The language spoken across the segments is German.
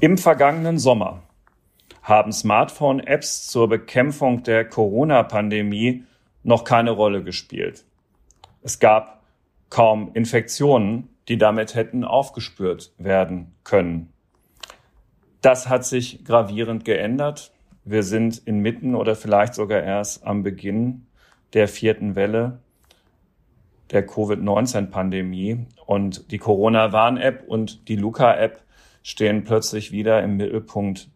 Im vergangenen Sommer haben Smartphone-Apps zur Bekämpfung der Corona-Pandemie noch keine Rolle gespielt. Es gab kaum Infektionen, die damit hätten aufgespürt werden können. Das hat sich gravierend geändert. Wir sind inmitten oder vielleicht sogar erst am Beginn der vierten Welle der Covid-19-Pandemie. Und die Corona-Warn-App und die Luca-App stehen plötzlich wieder im Mittelpunkt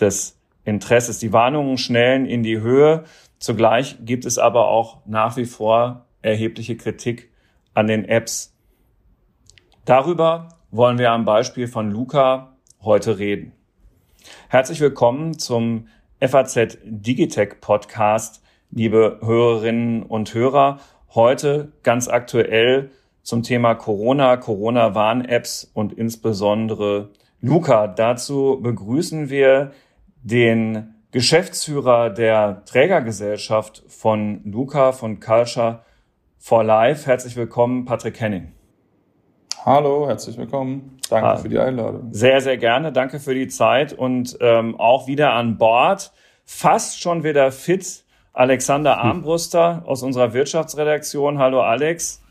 des Interesses. Die Warnungen schnellen in die Höhe. Zugleich gibt es aber auch nach wie vor erhebliche Kritik an den Apps. Darüber wollen wir am Beispiel von Luca heute reden. Herzlich willkommen zum FAZ Digitech Podcast, liebe Hörerinnen und Hörer. Heute ganz aktuell zum Thema Corona, Corona-Warn-Apps und insbesondere Luca. Dazu begrüßen wir den Geschäftsführer der Trägergesellschaft von Luca, von Culture for Life. Herzlich willkommen, Patrick Henning. Hallo, herzlich willkommen. Danke für die Einladung. Sehr, sehr gerne. Danke für die Zeit und auch wieder an Bord. Fast schon wieder fit. Alexander Armbruster aus unserer Wirtschaftsredaktion. Hallo, Alex.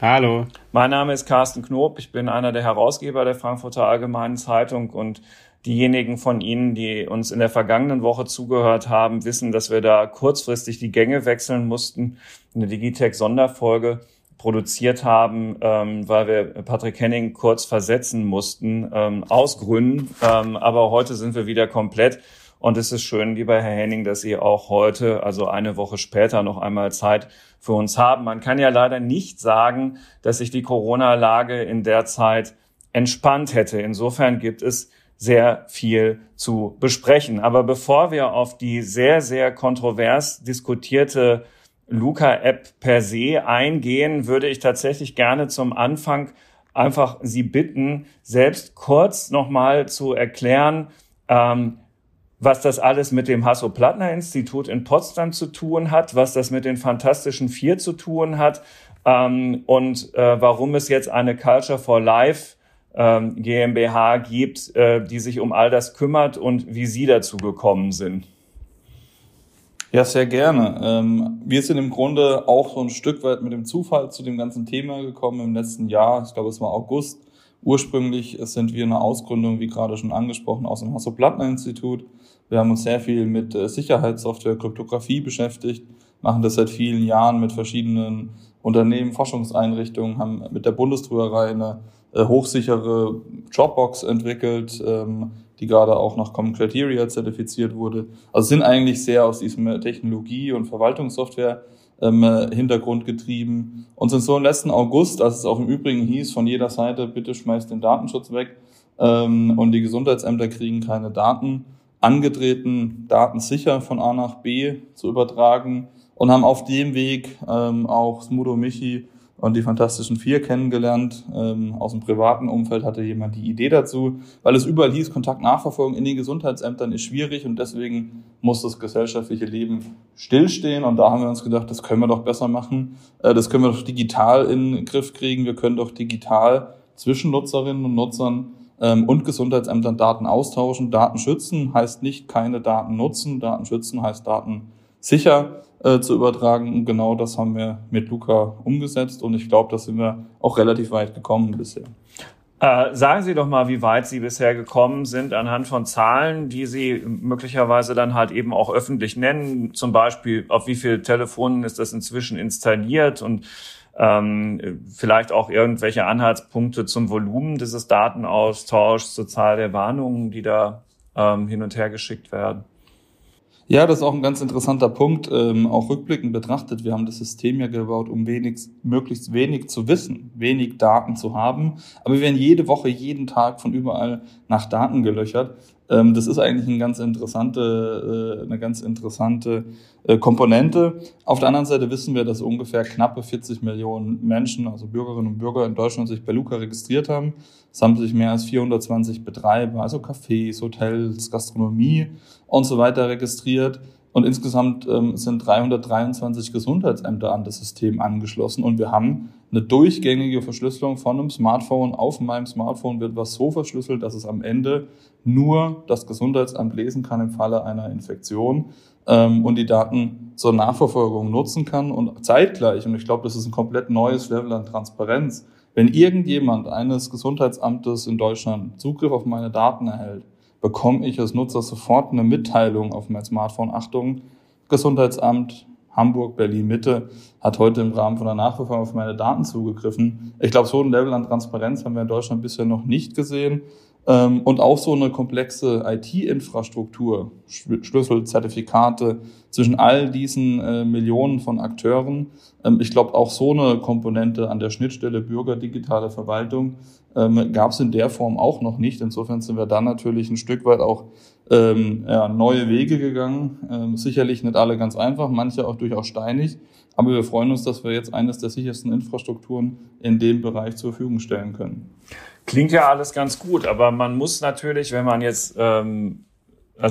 Hallo. Mein Name ist Carsten Knop. Ich bin einer der Herausgeber der Frankfurter Allgemeinen Zeitung und diejenigen von Ihnen, die uns in der vergangenen Woche zugehört haben, wissen, dass wir da kurzfristig die Gänge wechseln mussten, eine Digitech-Sonderfolge produziert haben, weil wir Patrick Henning kurz versetzen mussten, aus Gründen. Aber heute sind wir wieder komplett. Und es ist schön, lieber Herr Henning, dass Sie auch heute, also eine Woche später, noch einmal Zeit für uns haben. Man kann ja leider nicht sagen, dass sich die Corona-Lage in der Zeit entspannt hätte. Insofern gibt es sehr viel zu besprechen. Aber bevor wir auf die sehr, sehr kontrovers diskutierte Luca-App per se eingehen, würde ich tatsächlich gerne zum Anfang einfach Sie bitten, selbst kurz nochmal zu erklären, was das alles mit dem Hasso-Plattner-Institut in Potsdam zu tun hat, was das mit den Fantastischen Vier zu tun hat und warum es jetzt eine Culture for Life GmbH gibt, die sich um all das kümmert und wie Sie dazu gekommen sind. Ja, sehr gerne. Wir sind im Grunde auch so ein Stück weit mit dem Zufall zu dem ganzen Thema gekommen im letzten Jahr. Ich glaube, es war August. Ursprünglich sind wir eine Ausgründung, wie gerade schon angesprochen, aus dem Hasso-Plattner-Institut. Wir haben uns sehr viel mit Sicherheitssoftware, Kryptographie beschäftigt, machen das seit vielen Jahren mit verschiedenen Unternehmen, Forschungseinrichtungen, haben mit der Bundesdruckerei eine hochsichere Dropbox entwickelt, die gerade auch nach Common Criteria zertifiziert wurde. Also sind eigentlich sehr aus diesem Technologie- und Verwaltungssoftware Hintergrund getrieben und sind so im letzten August, als es auch im Übrigen hieß, von jeder Seite, bitte schmeißt den Datenschutz weg und die Gesundheitsämter kriegen keine Daten, angetreten, Daten sicher von A nach B zu übertragen und haben auf dem Weg auch Smudo, Michi und die Fantastischen Vier kennengelernt. Aus dem privaten Umfeld hatte jemand die Idee dazu, weil es überall hieß, Kontaktnachverfolgung in den Gesundheitsämtern ist schwierig und deswegen muss das gesellschaftliche Leben stillstehen. Und da haben wir uns gedacht, das können wir doch besser machen. Das können wir doch digital in den Griff kriegen. Wir können doch digital zwischen Nutzerinnen und Nutzern und Gesundheitsämtern Daten austauschen. Daten schützen heißt nicht keine Daten nutzen. Daten schützen heißt Daten sicher zu übertragen. Und genau das haben wir mit Luca umgesetzt. Und ich glaube, da sind wir auch relativ weit gekommen bisher. Sagen Sie doch mal, wie weit Sie bisher gekommen sind anhand von Zahlen, die Sie möglicherweise dann halt eben auch öffentlich nennen. Zum Beispiel, auf wie vielen Telefonen ist das inzwischen installiert und vielleicht auch irgendwelche Anhaltspunkte zum Volumen dieses Datenaustauschs, zur Zahl der Warnungen, die da hin und her geschickt werden. Ja, das ist auch ein ganz interessanter Punkt, auch rückblickend betrachtet. Wir haben das System ja gebaut, um möglichst wenig zu wissen, wenig Daten zu haben. Aber wir werden jede Woche, jeden Tag von überall nach Daten gelöchert. Das ist eigentlich eine ganz interessante Komponente. Auf der anderen Seite wissen wir, dass ungefähr knappe 40 Millionen Menschen, also Bürgerinnen und Bürger in Deutschland, sich bei Luca registriert haben. Es haben sich mehr als 420 Betreiber, also Cafés, Hotels, Gastronomie und so weiter registriert. Und insgesamt sind 323 Gesundheitsämter an das System angeschlossen. Und wir haben eine durchgängige Verschlüsselung von einem Smartphone. Auf meinem Smartphone wird was so verschlüsselt, dass es am Ende nur das Gesundheitsamt lesen kann im Falle einer Infektion und die Daten zur Nachverfolgung nutzen kann. Und zeitgleich, und ich glaube, das ist ein komplett neues Level an Transparenz, wenn irgendjemand eines Gesundheitsamtes in Deutschland Zugriff auf meine Daten erhält, bekomme ich als Nutzer sofort eine Mitteilung auf mein Smartphone. Achtung, Gesundheitsamt Hamburg, Berlin, Mitte hat heute im Rahmen von der Nachverfolgung auf meine Daten zugegriffen. Ich glaube, so ein Level an Transparenz haben wir in Deutschland bisher noch nicht gesehen. Und auch so eine komplexe IT-Infrastruktur, Schlüssel, Zertifikate zwischen all diesen Millionen von Akteuren. Ich glaube, auch so eine Komponente an der Schnittstelle Bürger, digitale Verwaltung gab es in der Form auch noch nicht. Insofern sind wir dann natürlich ein Stück weit auch neue Wege gegangen. Sicherlich nicht alle ganz einfach, manche auch durchaus steinig. Aber wir freuen uns, dass wir jetzt eines der sichersten Infrastrukturen in dem Bereich zur Verfügung stellen können. Klingt ja alles ganz gut, aber man muss natürlich, wenn man jetzt, also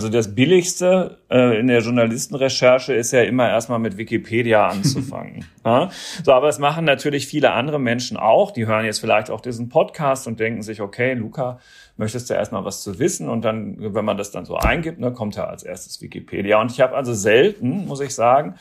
das Billigste in der Journalistenrecherche ist ja immer erstmal mit Wikipedia anzufangen. Ja? So, aber das machen natürlich viele andere Menschen auch. Die hören jetzt vielleicht auch diesen Podcast und denken sich, okay, Luca, möchtest du erstmal was zu wissen? Und dann, wenn man das dann so eingibt, ne, kommt ja als erstes Wikipedia. Und ich habe also selten, muss ich sagen,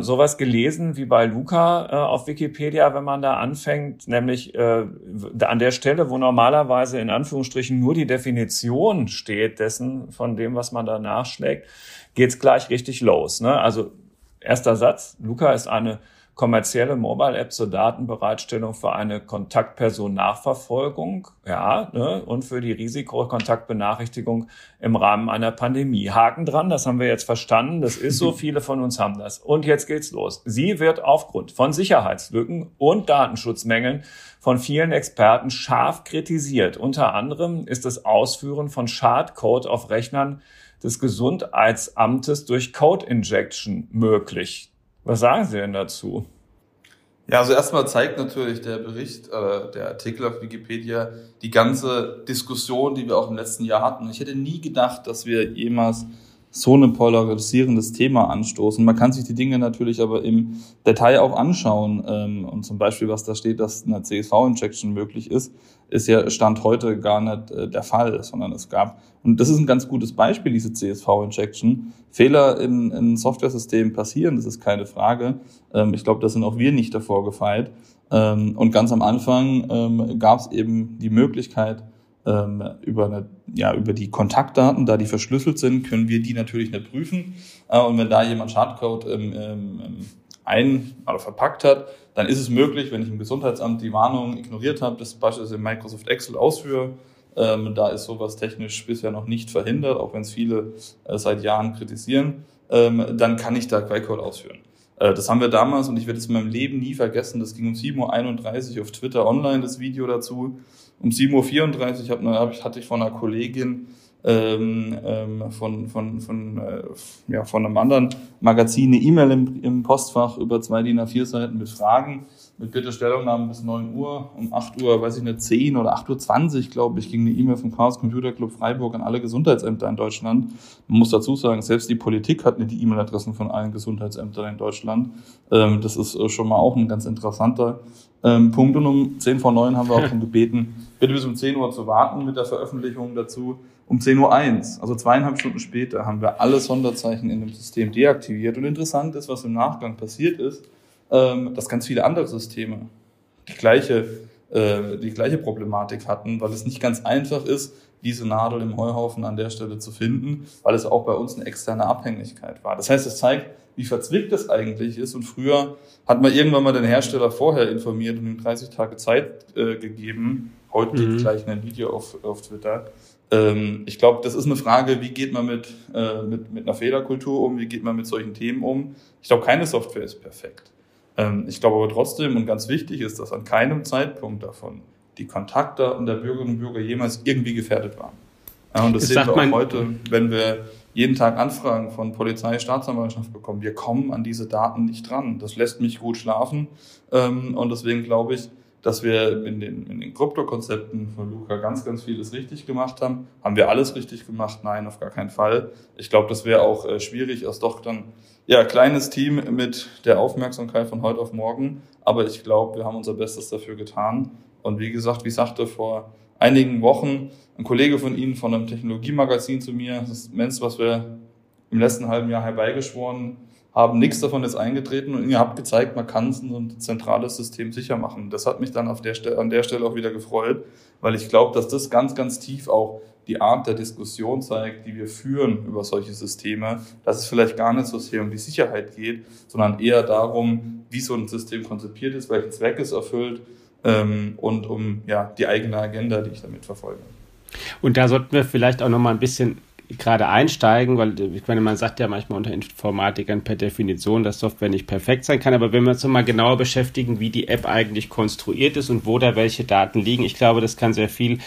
sowas gelesen wie bei Luca auf Wikipedia, wenn man da anfängt, nämlich an der Stelle, wo normalerweise in Anführungsstrichen nur die Definition steht dessen, von dem, was man da nachschlägt, geht's gleich richtig los. Ne? Also erster Satz, Luca ist eine kommerzielle Mobile-App zur Datenbereitstellung für eine Kontaktperson-Nachverfolgung, ja, ne, und für die Risikokontaktbenachrichtigung im Rahmen einer Pandemie. Haken dran, das haben wir jetzt verstanden, das ist so, viele von uns haben das. Und jetzt geht's los. Sie wird aufgrund von Sicherheitslücken und Datenschutzmängeln von vielen Experten scharf kritisiert. Unter anderem ist das Ausführen von Schadcode auf Rechnern des Gesundheitsamtes durch Code-Injection möglich. Was sagen Sie denn dazu? Ja, also erstmal zeigt natürlich der Bericht, der Artikel auf Wikipedia die ganze Diskussion, die wir auch im letzten Jahr hatten. Ich hätte nie gedacht, dass wir jemals so ein polarisierendes Thema anstoßen. Man kann sich die Dinge natürlich aber im Detail auch anschauen. Und zum Beispiel, was da steht, dass eine CSV-Injection möglich ist, ist ja Stand heute gar nicht der Fall, sondern es gab, und das ist ein ganz gutes Beispiel, diese CSV-Injection, Fehler in Softwaresystemen passieren, das ist keine Frage. Ich glaube, da sind auch wir nicht davor gefeit. Und ganz am Anfang gab es eben die Möglichkeit, über die Kontaktdaten, da die verschlüsselt sind, können wir die natürlich nicht prüfen. Und wenn da jemand Schadcode verpackt hat, dann ist es möglich, wenn ich im Gesundheitsamt die Warnung ignoriert habe, das beispielsweise in Microsoft Excel ausführe. Da ist sowas technisch bisher noch nicht verhindert, auch wenn es viele seit Jahren kritisieren. Dann kann ich da Quellcode ausführen. Das haben wir damals, und ich werde es in meinem Leben nie vergessen, das ging um 7.31 Uhr auf Twitter online, das Video dazu. Um 7.34 Uhr hatte ich von einer Kollegin von einem anderen Magazin eine E-Mail im Postfach über 2 DIN A4 Seiten mit Fragen, mit Bitte Stellungnahmen bis 9 Uhr. Um 8 Uhr, 10 oder 8.20 Uhr, glaube ich, ging eine E-Mail vom Chaos Computer Club Freiburg an alle Gesundheitsämter in Deutschland. Man muss dazu sagen, selbst die Politik hat nicht die E-Mail-Adressen von allen Gesundheitsämtern in Deutschland. Das ist schon mal auch ein ganz interessanter Punkt. Und um 10:09 haben wir auch schon gebeten, bitte bis um 10 Uhr zu warten mit der Veröffentlichung dazu. Um 10:01 Uhr, also 2,5 Stunden später, haben wir alle Sonderzeichen in dem System deaktiviert. Und interessant ist, was im Nachgang passiert ist, dass ganz viele andere Systeme die gleiche Problematik hatten, weil es nicht ganz einfach ist, diese Nadel im Heuhaufen an der Stelle zu finden, weil es auch bei uns eine externe Abhängigkeit war. Das heißt, es zeigt, wie verzwickt das eigentlich ist. Und früher hat man irgendwann mal den Hersteller vorher informiert und ihm 30 Tage Zeit gegeben. Heute gibt es gleich ein Video auf Twitter. Ich glaube, das ist eine Frage, wie geht man mit einer Fehlerkultur um, wie geht man mit solchen Themen um. Ich glaube, keine Software ist perfekt. Ich glaube aber trotzdem, und ganz wichtig ist, dass an keinem Zeitpunkt davon die Kontaktdaten der Bürgerinnen und Bürger jemals irgendwie gefährdet waren. Ja, und das sehen wir auch heute, wenn wir jeden Tag Anfragen von Polizei, Staatsanwaltschaft bekommen. Wir kommen an diese Daten nicht dran. Das lässt mich gut schlafen. Und deswegen glaube ich, dass wir in den Krypto-Konzepten von Luca ganz, ganz vieles richtig gemacht haben. Haben wir alles richtig gemacht? Nein, auf gar keinen Fall. Ich glaube, das wäre auch schwierig, aus doch dann ja kleines Team mit der Aufmerksamkeit von heute auf morgen. Aber ich glaube, wir haben unser Bestes dafür getan. Und wie gesagt, wie sagte vor einigen Wochen ein Kollege von Ihnen von einem Technologiemagazin zu mir, das ist immens, was wir im letzten halben Jahr herbeigeschworen haben, nichts davon ist eingetreten und ihr habt gezeigt, man kann so ein zentrales System sicher machen. Das hat mich dann an der Stelle auch wieder gefreut, weil ich glaube, dass das ganz, ganz tief auch die Art der Diskussion zeigt, die wir führen über solche Systeme, dass es vielleicht gar nicht so sehr um die Sicherheit geht, sondern eher darum, wie so ein System konzipiert ist, welchen Zweck es erfüllt und um ja die eigene Agenda, die ich damit verfolge. Und da sollten wir vielleicht auch nochmal ein bisschen gerade einsteigen, weil ich meine, man sagt ja manchmal unter Informatikern per Definition, dass Software nicht perfekt sein kann, aber wenn wir uns mal genauer beschäftigen, wie die App eigentlich konstruiert ist und wo da welche Daten liegen, ich glaube, das kann sehr viel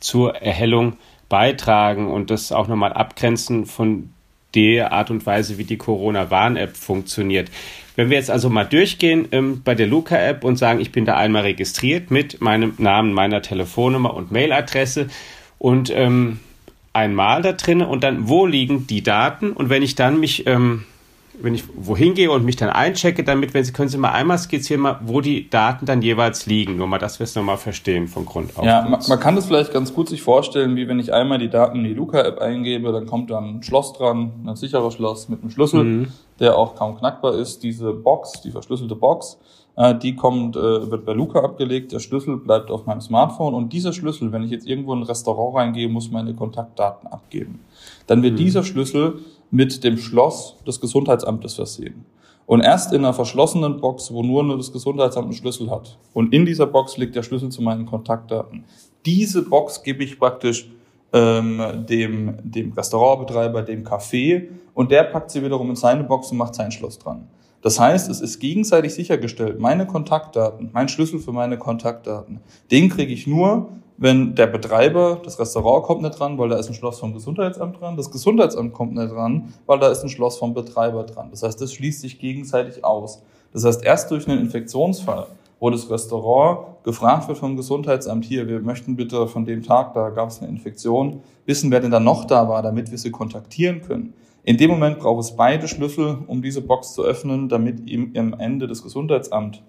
zur Erhellung beitragen und das auch nochmal abgrenzen von der Art und Weise, wie die Corona-Warn-App funktioniert. Wenn wir jetzt also mal durchgehen bei der Luca-App und sagen, ich bin da einmal registriert mit meinem Namen, meiner Telefonnummer und Mailadresse und einmal da drin und dann, wo liegen die Daten? Und wenn ich dann wenn ich wohin gehe und mich dann einchecke damit, können Sie mal einmal skizzieren, wo die Daten dann jeweils liegen. Nur mal, dass wir es nochmal verstehen von Grund auf. Ja, man kann das vielleicht ganz gut sich vorstellen, wie wenn ich einmal die Daten in die Luca-App eingebe, dann kommt da ein Schloss dran, ein sicheres Schloss mit einem Schlüssel, der auch kaum knackbar ist. Diese Box, die verschlüsselte Box, die wird bei Luca abgelegt, der Schlüssel bleibt auf meinem Smartphone und dieser Schlüssel, wenn ich jetzt irgendwo in ein Restaurant reingehe, muss meine Kontaktdaten abgeben. Dann wird dieser Schlüssel mit dem Schloss des Gesundheitsamtes versehen. Und erst in einer verschlossenen Box, wo nur das Gesundheitsamt einen Schlüssel hat und in dieser Box liegt der Schlüssel zu meinen Kontaktdaten. Diese Box gebe ich praktisch dem Restaurantbetreiber, dem Café und der packt sie wiederum in seine Box und macht sein Schloss dran. Das heißt, es ist gegenseitig sichergestellt, meine Kontaktdaten, mein Schlüssel für meine Kontaktdaten, den kriege ich nur, wenn der Betreiber, das Restaurant kommt nicht dran, weil da ist ein Schloss vom Gesundheitsamt dran, das Gesundheitsamt kommt nicht dran, weil da ist ein Schloss vom Betreiber dran. Das heißt, das schließt sich gegenseitig aus. Das heißt, erst durch einen Infektionsfall, wo das Restaurant gefragt wird vom Gesundheitsamt, hier, wir möchten bitte von dem Tag, da gab es eine Infektion, wissen, wer denn da noch da war, damit wir sie kontaktieren können. In dem Moment braucht es beide Schlüssel, um diese Box zu öffnen, damit ihm am Ende das Gesundheitsamt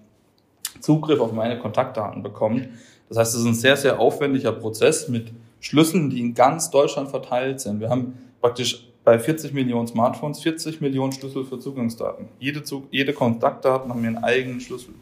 Zugriff auf meine Kontaktdaten bekommt. Das heißt, es ist ein sehr, sehr aufwendiger Prozess mit Schlüsseln, die in ganz Deutschland verteilt sind. Wir haben praktisch bei 40 Millionen Smartphones 40 Millionen Schlüssel für Zugangsdaten. Jede Kontaktdaten haben ihren eigenen Schlüssel.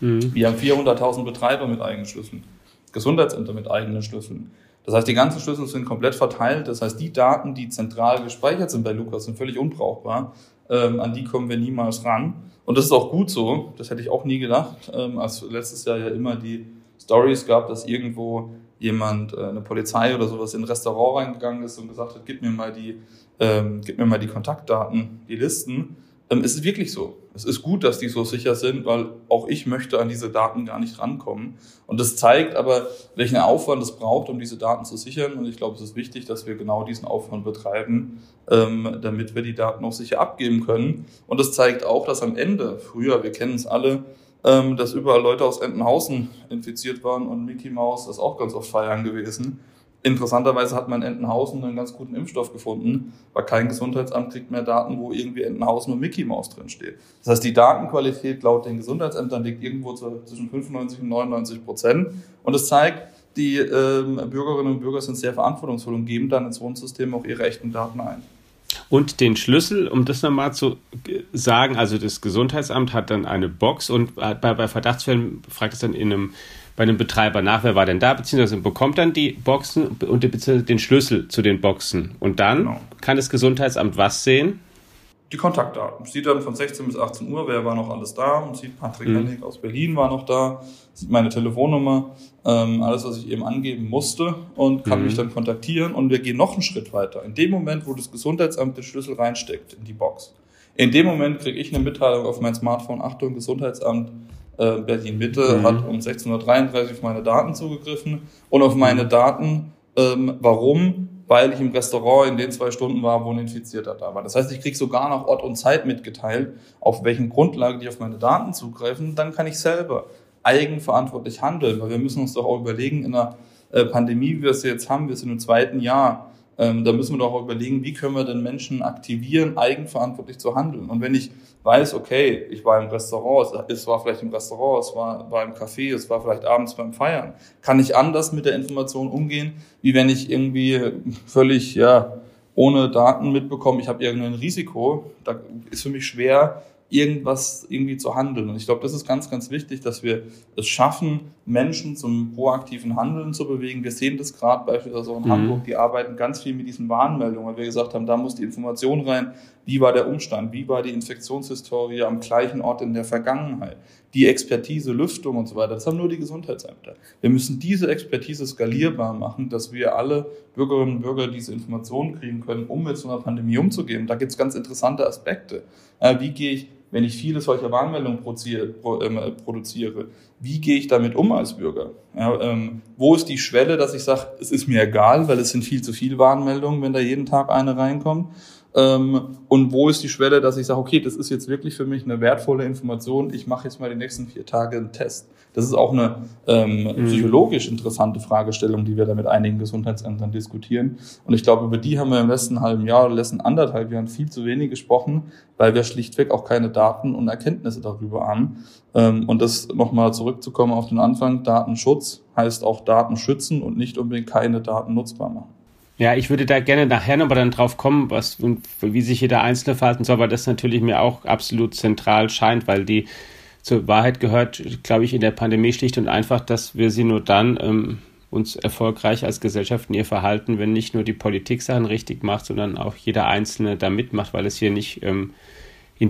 Wir haben 400.000 Betreiber mit eigenen Schlüsseln, Gesundheitsämter mit eigenen Schlüsseln. Das heißt, die ganzen Schlüssel sind komplett verteilt. Das heißt, die Daten, die zentral gespeichert sind bei Luca, sind völlig unbrauchbar. An die kommen wir niemals ran. Und das ist auch gut so. Das hätte ich auch nie gedacht. Als letztes Jahr ja immer die Stories gab, dass irgendwo jemand, eine Polizei oder sowas, in ein Restaurant reingegangen ist und gesagt hat, gib mir mal die Kontaktdaten, die Listen. Es ist wirklich so. Es ist gut, dass die so sicher sind, weil auch ich möchte an diese Daten gar nicht rankommen. Und das zeigt aber, welchen Aufwand es braucht, um diese Daten zu sichern. Und ich glaube, es ist wichtig, dass wir genau diesen Aufwand betreiben, damit wir die Daten auch sicher abgeben können. Und das zeigt auch, dass am Ende, früher, wir kennen es alle, dass überall Leute aus Entenhausen infiziert waren und Mickey Mouse ist auch ganz oft feiern gewesen. Interessanterweise hat man in Entenhausen einen ganz guten Impfstoff gefunden, weil kein Gesundheitsamt kriegt mehr Daten, wo irgendwie Entenhausen und Mickey Mouse drinsteht. Das heißt, die Datenqualität laut den Gesundheitsämtern liegt irgendwo zwischen 95% und 99%. Und das zeigt, die Bürgerinnen und Bürger sind sehr verantwortungsvoll und geben dann ins Wohnsystem auch ihre echten Daten ein. Und den Schlüssel, um das nochmal zu sagen, also das Gesundheitsamt hat dann eine Box und bei Verdachtsfällen fragt es dann bei einem Betreiber nach, wer war denn da, beziehungsweise bekommt dann die Boxen und den Schlüssel zu den Boxen. Und dann kann das Gesundheitsamt was sehen? Die Kontaktdaten. Sieht dann von 16 bis 18 Uhr, wer war noch alles da und sieht, Patrick Henning aus Berlin war noch da, sieht meine Telefonnummer, alles, was ich eben angeben musste und kann mich dann kontaktieren und wir gehen noch einen Schritt weiter. In dem Moment, wo das Gesundheitsamt den Schlüssel reinsteckt in die Box, in dem Moment kriege ich eine Mitteilung auf mein Smartphone, Achtung, Gesundheitsamt Berlin-Mitte hat um 16:33 Uhr auf meine Daten zugegriffen und auf meine Daten, warum? Weil ich im Restaurant in den 2 Stunden war, wo ein Infizierter da war. Das heißt, ich kriege sogar nach Ort und Zeit mitgeteilt, auf welchen Grundlagen die auf meine Daten zugreifen. Dann kann ich selber eigenverantwortlich handeln, weil wir müssen uns doch auch überlegen, in einer Pandemie, wie wir es jetzt haben, wir sind im 2. Jahr, da müssen wir doch auch überlegen, wie können wir denn Menschen aktivieren, eigenverantwortlich zu handeln. Und wenn ich weiß, okay, ich war im Restaurant, es war vielleicht im Restaurant, es war im Café, es war vielleicht abends beim Feiern, kann ich anders mit der Information umgehen, wie wenn ich irgendwie völlig ohne Daten mitbekomme, ich habe irgendein Risiko. Da ist für mich schwer, irgendwas irgendwie zu handeln. Und ich glaube, das ist ganz, ganz wichtig, dass wir es schaffen, Menschen zum proaktiven Handeln zu bewegen. Wir sehen das gerade beispielsweise auch in Hamburg, die arbeiten ganz viel mit diesen Warnmeldungen, weil wir gesagt haben, da muss die Information rein, wie war der Umstand, wie war die Infektionshistorie am gleichen Ort in der Vergangenheit, die Expertise, Lüftung und so weiter, das haben nur die Gesundheitsämter. Wir müssen diese Expertise skalierbar machen, dass wir alle Bürgerinnen und Bürger diese Informationen kriegen können, um mit so einer Pandemie umzugehen. Da gibt es ganz interessante Aspekte. Wie gehe ich, wenn ich viele solcher Warnmeldungen produziere, wie gehe ich damit um als Bürger? Wo ist die Schwelle, dass ich sage, es ist mir egal, weil es sind viel zu viele Warnmeldungen, wenn da jeden Tag eine reinkommt? Und wo ist die Schwelle, dass ich sage, okay, das ist jetzt wirklich für mich eine wertvolle Information, ich mache jetzt mal die nächsten 4 Tage einen Test. Das ist auch eine psychologisch interessante Fragestellung, die wir da mit einigen Gesundheitsämtern diskutieren. Und ich glaube, über die haben wir im letzten halben Jahr oder letzten 1,5 Jahren viel zu wenig gesprochen, weil wir schlichtweg auch keine Daten und Erkenntnisse darüber haben. Und das nochmal zurückzukommen auf den Anfang, Datenschutz heißt auch Daten schützen und nicht unbedingt keine Daten nutzbar machen. Ja, ich würde da gerne nachher nochmal dann drauf kommen, was und wie sich jeder Einzelne verhalten soll, weil das natürlich mir auch absolut zentral scheint, weil die zur Wahrheit gehört, glaube ich, in der Pandemie schlicht und einfach, dass wir sie nur dann uns erfolgreich als Gesellschaft in ihr verhalten, wenn nicht nur die Politik Sachen richtig macht, sondern auch jeder Einzelne da mitmacht, weil es hier nicht in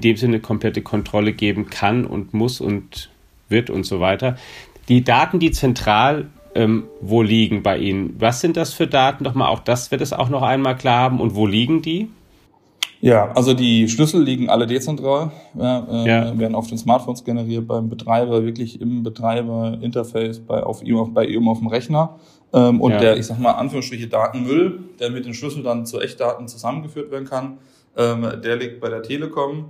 dem Sinne komplette Kontrolle geben kann und muss und wird und so weiter. Die Daten, die zentral wo liegen bei Ihnen? Was sind das für Daten? Nochmal, auch das wird es auch noch einmal klar haben. Und wo liegen die? Ja, also die Schlüssel liegen alle dezentral, werden auf den Smartphones generiert, beim Betreiber, wirklich im Betreiber-Interface, bei ihm auf dem Rechner. Der, ich sag mal, Anführungsstriche Datenmüll, der mit den Schlüsseln dann zu Echtdaten zusammengeführt werden kann, der liegt bei der Telekom,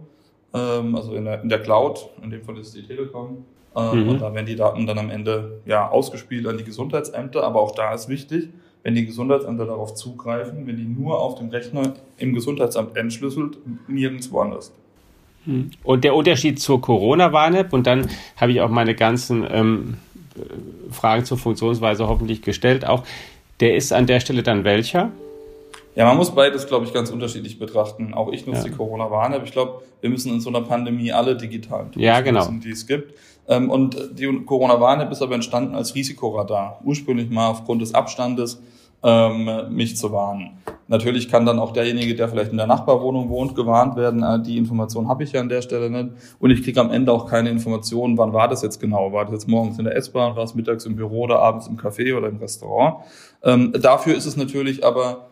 also in der Cloud, in dem Fall ist es die Telekom. Und da werden die Daten dann am Ende ausgespielt an die Gesundheitsämter. Aber auch da ist wichtig, wenn die Gesundheitsämter darauf zugreifen, wenn die nur auf dem Rechner im Gesundheitsamt entschlüsselt, nirgendwo anders. Und der Unterschied zur Corona-Warn-App, und dann habe ich auch meine ganzen Fragen zur Funktionsweise hoffentlich gestellt, auch der ist an der Stelle dann welcher? Ja, man muss beides, glaube ich, ganz unterschiedlich betrachten. Auch ich nutze die Corona-Warn-App. Ich glaube, wir müssen in so einer Pandemie alle digitalen Tools nutzen, die es gibt. Und die Corona-Warn-App ist aber entstanden als Risikoradar. Ursprünglich mal aufgrund des Abstandes, mich zu warnen. Natürlich kann dann auch derjenige, der vielleicht in der Nachbarwohnung wohnt, gewarnt werden. Die Information habe ich ja an der Stelle nicht. Und ich kriege am Ende auch keine Informationen, wann war das jetzt genau? War das jetzt morgens in der S-Bahn, war es mittags im Büro oder abends im Café oder im Restaurant? Dafür ist es natürlich aber,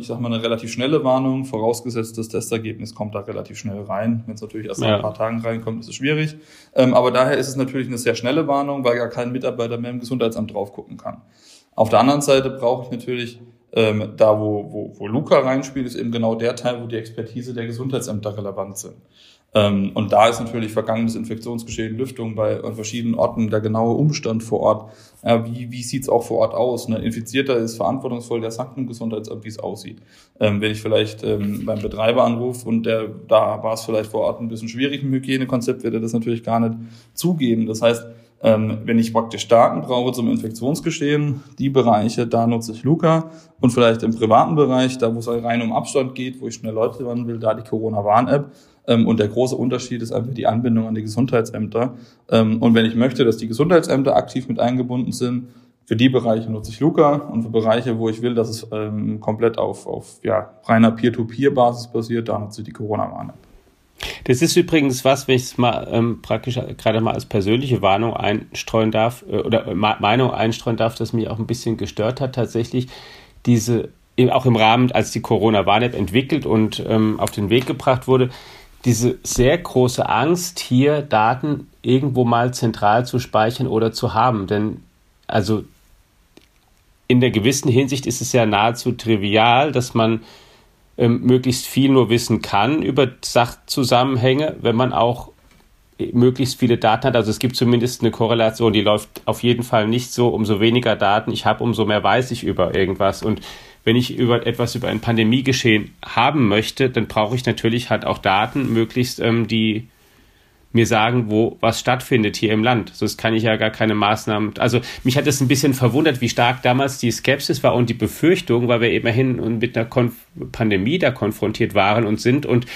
ich sag mal, eine relativ schnelle Warnung, vorausgesetzt das Testergebnis kommt da relativ schnell rein. Wenn es natürlich erst nach ein paar Tagen reinkommt, ist es schwierig. Aber daher ist es natürlich eine sehr schnelle Warnung, weil gar kein Mitarbeiter mehr im Gesundheitsamt drauf gucken kann. Auf der anderen Seite brauche ich natürlich, da wo Luca reinspielt, ist eben genau der Teil, wo die Expertise der Gesundheitsämter relevant sind. Und da ist natürlich vergangenes Infektionsgeschehen, Lüftung an verschiedenen Orten, der genaue Umstand vor Ort, wie sieht's auch vor Ort aus? Ne? Infizierter ist verantwortungsvoll, der sagt im Gesundheitsamt, wie es aussieht. Wenn ich vielleicht beim Betreiber anrufe und da war es vielleicht vor Ort ein bisschen schwierig im Hygienekonzept, wird er das natürlich gar nicht zugeben. Das heißt, wenn ich praktisch Daten brauche zum Infektionsgeschehen, die Bereiche, da nutze ich Luca. Und vielleicht im privaten Bereich, da wo es rein um Abstand geht, wo ich schnell Leute warnen will, da die Corona-Warn-App. Und der große Unterschied ist einfach die Anbindung an die Gesundheitsämter. Und wenn ich möchte, dass die Gesundheitsämter aktiv mit eingebunden sind, für die Bereiche nutze ich Luca. Und für Bereiche, wo ich will, dass es komplett auf reiner Peer-to-Peer-Basis basiert, da nutze ich die Corona-Warn-App. Das ist übrigens was, wenn ich es mal praktisch gerade mal als persönliche Warnung einstreuen darf oder Meinung einstreuen darf, das mich auch ein bisschen gestört hat tatsächlich, diese auch im Rahmen, als die Corona-Warn-App entwickelt und auf den Weg gebracht wurde, diese sehr große Angst, hier Daten irgendwo mal zentral zu speichern oder zu haben. Denn also in der gewissen Hinsicht ist es ja nahezu trivial, dass man möglichst viel nur wissen kann über Sachzusammenhänge, wenn man auch möglichst viele Daten hat. Also es gibt zumindest eine Korrelation, die läuft auf jeden Fall nicht so, umso weniger Daten ich habe, umso mehr weiß ich über irgendwas. Und wenn ich über ein Pandemiegeschehen haben möchte, dann brauche ich natürlich halt auch Daten, möglichst die mir sagen, wo was stattfindet hier im Land. Sonst kann ich ja gar keine Maßnahmen... Also mich hat es ein bisschen verwundert, wie stark damals die Skepsis war und die Befürchtung, weil wir immerhin mit einer Pandemie da konfrontiert waren und sind. Und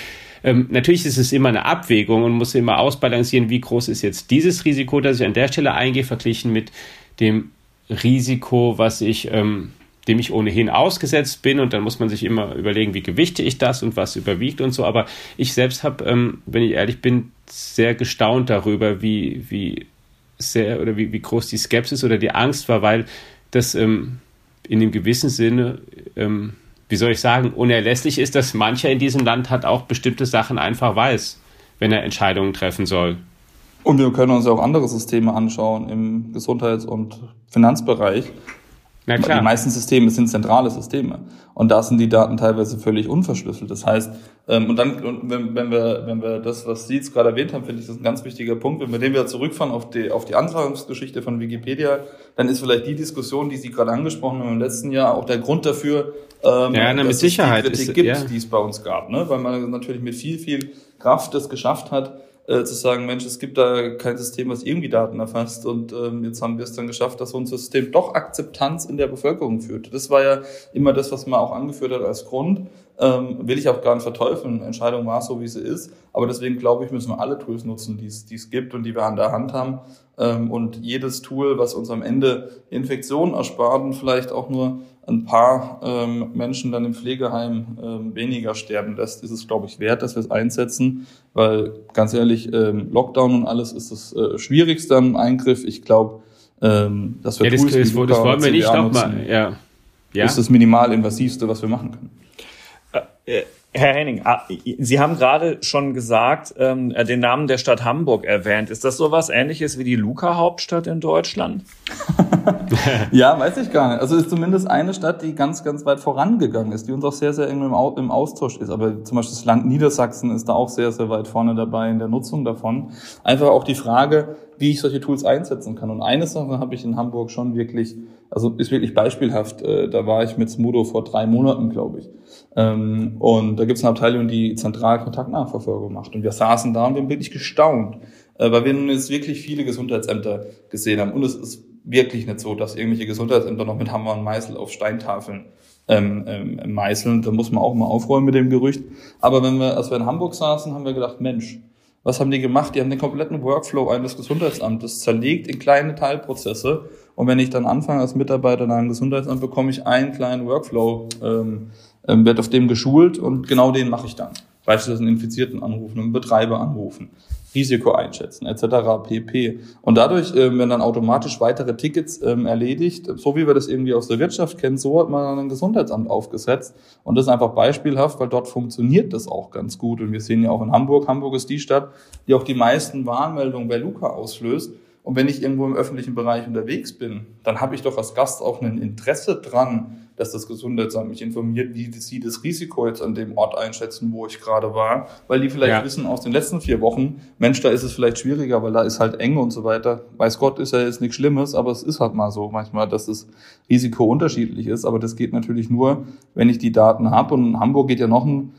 natürlich ist es immer eine Abwägung und muss immer ausbalancieren, wie groß ist jetzt dieses Risiko, das ich an der Stelle eingehe, verglichen mit dem Risiko, was ich, dem ich ohnehin ausgesetzt bin. Und dann muss man sich immer überlegen, wie gewichte ich das und was überwiegt und so. Aber ich selbst habe, wenn ich ehrlich bin, sehr gestaunt darüber, wie groß die Skepsis oder die Angst war, weil das in einem gewissen Sinne... unerlässlich ist, dass mancher in diesem Land halt auch bestimmte Sachen einfach weiß, wenn er Entscheidungen treffen soll. Und wir können uns auch andere Systeme anschauen im Gesundheits- und Finanzbereich. Na klar. Die meisten Systeme sind zentrale Systeme. Und da sind die Daten teilweise völlig unverschlüsselt. Das heißt, wenn wir das, was Sie jetzt gerade erwähnt haben, finde ich, das ist ein ganz wichtiger Punkt. Wenn wir den wieder zurückfahren auf die Antragungsgeschichte von Wikipedia, dann ist vielleicht die Diskussion, die Sie gerade angesprochen haben im letzten Jahr, auch der Grund dafür, dass es die Kritik gibt, die es bei uns gab. Ne? Weil man natürlich mit viel, viel Kraft das geschafft hat, zu sagen, Mensch, es gibt da kein System, was irgendwie Daten erfasst. Und jetzt haben wir es dann geschafft, dass so ein System doch Akzeptanz in der Bevölkerung führt. Das war ja immer das, was man auch angeführt hat als Grund. Will ich auch gar nicht verteufeln. Entscheidung war so, wie sie ist. Aber deswegen, glaube ich, müssen wir alle Tools nutzen, die es gibt und die wir an der Hand haben. Und jedes Tool, was uns am Ende Infektionen erspart und vielleicht auch nur ein paar Menschen dann im Pflegeheim weniger sterben lässt, ist es, glaube ich, wert, dass wir es einsetzen. Weil, ganz ehrlich, Lockdown und alles ist das Schwierigste am Eingriff. Ich glaube, dass wir Tools wie Luca das wollen wir nicht nochmal. Ja. Ja. Ist das minimalinvasivste, was wir machen können. Herr Henning, Sie haben gerade schon gesagt, den Namen der Stadt Hamburg erwähnt. Ist das sowas Ähnliches wie die Luca-Hauptstadt in Deutschland? Ja, weiß ich gar nicht. Also es ist zumindest eine Stadt, die ganz, ganz weit vorangegangen ist, die uns auch sehr, sehr eng im Austausch ist. Aber zum Beispiel das Land Niedersachsen ist da auch sehr, sehr weit vorne dabei in der Nutzung davon. Einfach auch die Frage, wie ich solche Tools einsetzen kann. Und eine Sache habe ich in Hamburg schon wirklich, also ist wirklich beispielhaft. Da war ich mit Smudo vor 3 Monaten, glaube ich. Und da gibt es eine Abteilung, die zentral Kontaktnachverfolgung macht. Und wir saßen da und wir haben wirklich gestaunt, weil wir nun jetzt wirklich viele Gesundheitsämter gesehen haben. Und es ist wirklich nicht so, dass irgendwelche Gesundheitsämter noch mit Hammer und Meißel auf Steintafeln meißeln. Da muss man auch mal aufräumen mit dem Gerücht. Aber als wir in Hamburg saßen, haben wir gedacht, Mensch, was haben die gemacht? Die haben den kompletten Workflow eines Gesundheitsamtes zerlegt in kleine Teilprozesse. Und wenn ich dann anfange als Mitarbeiter in einem Gesundheitsamt, bekomme ich einen kleinen Workflow, werde auf dem geschult und genau den mache ich dann. Beispielsweise einen Infizierten anrufen, einen Betreiber anrufen, Risiko einschätzen etc. pp. Und dadurch werden dann automatisch weitere Tickets erledigt. So wie wir das irgendwie aus der Wirtschaft kennen, so hat man dann ein Gesundheitsamt aufgesetzt. Und das ist einfach beispielhaft, weil dort funktioniert das auch ganz gut. Und wir sehen ja auch in Hamburg ist die Stadt, die auch die meisten Warnmeldungen bei Luca auslöst. Und wenn ich irgendwo im öffentlichen Bereich unterwegs bin, dann habe ich doch als Gast auch ein Interesse dran, dass das Gesundheitsamt mich informiert, wie sie das Risiko jetzt an dem Ort einschätzen, wo ich gerade war, weil die vielleicht wissen aus den letzten 4 Wochen, Mensch, da ist es vielleicht schwieriger, weil da ist halt eng und so weiter. Weiß Gott, ist ja jetzt nichts Schlimmes, aber es ist halt mal so manchmal, dass das Risiko unterschiedlich ist, aber das geht natürlich nur, wenn ich die Daten habe. Und Hamburg geht ja noch einen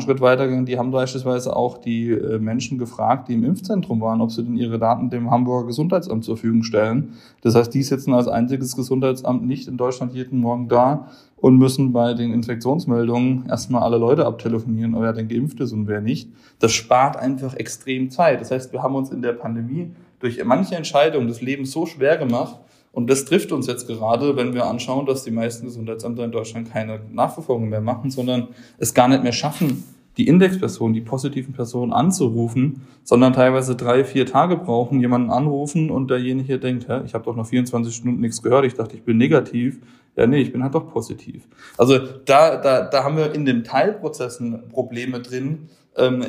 Schritt weiter gegangen. Die haben beispielsweise auch die Menschen gefragt, die im Impfzentrum waren, ob sie denn ihre Daten dem Hamburger Gesundheitsamt zur Verfügung stellen. Das heißt, die sitzen als einziges Gesundheitsamt nicht in Deutschland jeden Morgen da und müssen bei den Infektionsmeldungen erstmal alle Leute abtelefonieren, wer denn geimpft ist und wer nicht. Das spart einfach extrem Zeit. Das heißt, wir haben uns in der Pandemie durch manche Entscheidungen das Leben so schwer gemacht. Und das trifft uns jetzt gerade, wenn wir anschauen, dass die meisten Gesundheitsämter in Deutschland keine Nachverfolgung mehr machen, sondern es gar nicht mehr schaffen, die Indexpersonen, die positiven Personen anzurufen, sondern teilweise 3-4 Tage brauchen, jemanden anrufen und derjenige denkt, ich habe doch noch 24 Stunden nichts gehört, ich dachte, ich bin negativ. Ja, nee, ich bin halt doch positiv. Also da haben wir in den Teilprozessen Probleme drin,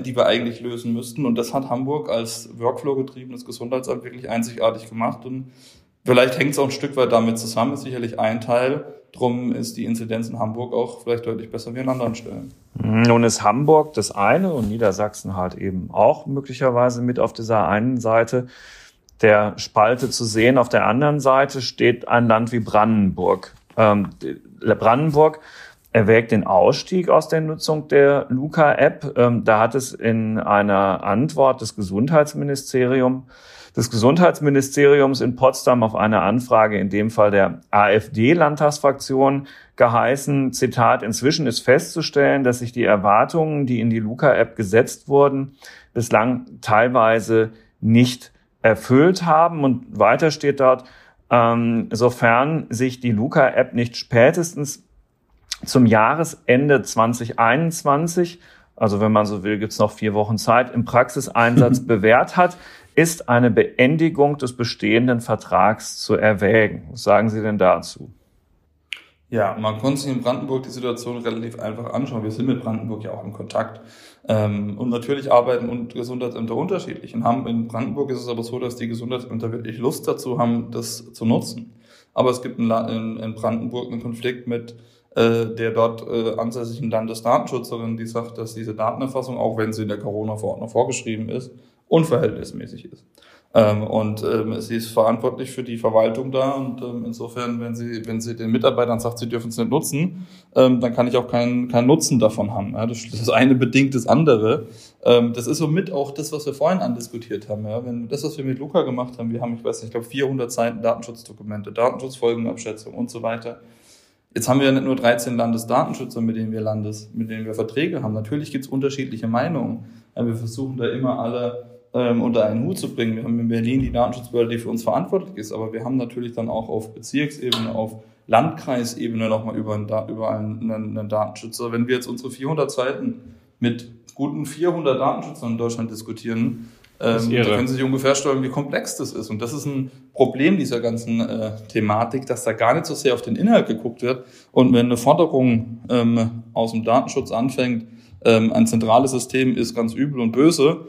die wir eigentlich lösen müssten. Und das hat Hamburg als Workflow-getriebenes Gesundheitsamt wirklich einzigartig gemacht. Und Vielleicht hängt es auch ein Stück weit damit zusammen, ist sicherlich ein Teil. Drum ist die Inzidenz in Hamburg auch vielleicht deutlich besser wie an anderen Stellen. Nun ist Hamburg das eine und Niedersachsen halt eben auch möglicherweise mit auf dieser einen Seite der Spalte zu sehen. Auf der anderen Seite steht ein Land wie Brandenburg. Brandenburg erwägt den Ausstieg aus der Nutzung der Luca-App. Da hat es in einer Antwort des Gesundheitsministeriums in Potsdam auf eine Anfrage, in dem Fall der AfD-Landtagsfraktion, geheißen, Zitat, inzwischen ist festzustellen, dass sich die Erwartungen, die in die Luca-App gesetzt wurden, bislang teilweise nicht erfüllt haben. Und weiter steht dort, sofern sich die Luca-App nicht spätestens zum Jahresende 2021, also wenn man so will, gibt's noch 4 Wochen Zeit, im Praxiseinsatz bewährt hat, ist eine Beendigung des bestehenden Vertrags zu erwägen. Was sagen Sie denn dazu? Ja, man konnte sich in Brandenburg die Situation relativ einfach anschauen. Wir sind mit Brandenburg ja auch in Kontakt. Und natürlich arbeiten und Gesundheitsämter unterschiedlich. In Brandenburg ist es aber so, dass die Gesundheitsämter wirklich Lust dazu haben, das zu nutzen. Aber es gibt in Brandenburg einen Konflikt mit der dort ansässigen Landesdatenschützerin, die sagt, dass diese Datenerfassung, auch wenn sie in der Corona-Verordnung vorgeschrieben ist, unverhältnismäßig ist. Sie ist verantwortlich für die Verwaltung da und insofern, wenn sie den Mitarbeitern sagt, sie dürfen es nicht nutzen, dann kann ich auch keinen Nutzen davon haben. Ja? Das eine bedingt das andere. Das ist somit auch das, was wir vorhin andiskutiert haben. Ja? Wenn das, was wir mit Luca gemacht haben, wir haben, ich glaube 400 Seiten Datenschutzdokumente, Datenschutzfolgenabschätzung und so weiter. Jetzt haben wir ja nicht nur 13 Landesdatenschützer, mit denen wir Verträge haben. Natürlich gibt es unterschiedliche Meinungen. Wir versuchen da immer alle unter einen Hut zu bringen. Wir haben in Berlin die Datenschutzbehörde, die für uns verantwortlich ist, aber wir haben natürlich dann auch auf Bezirksebene, auf Landkreisebene nochmal über einen Datenschützer. Wenn wir jetzt unsere 400 Seiten mit guten 400 Datenschützern in Deutschland diskutieren, da können Sie sich ungefähr steuern, wie komplex das ist. Und das ist ein Problem dieser ganzen Thematik, dass da gar nicht so sehr auf den Inhalt geguckt wird. Und wenn eine Forderung aus dem Datenschutz anfängt, ein zentrales System ist ganz übel und böse,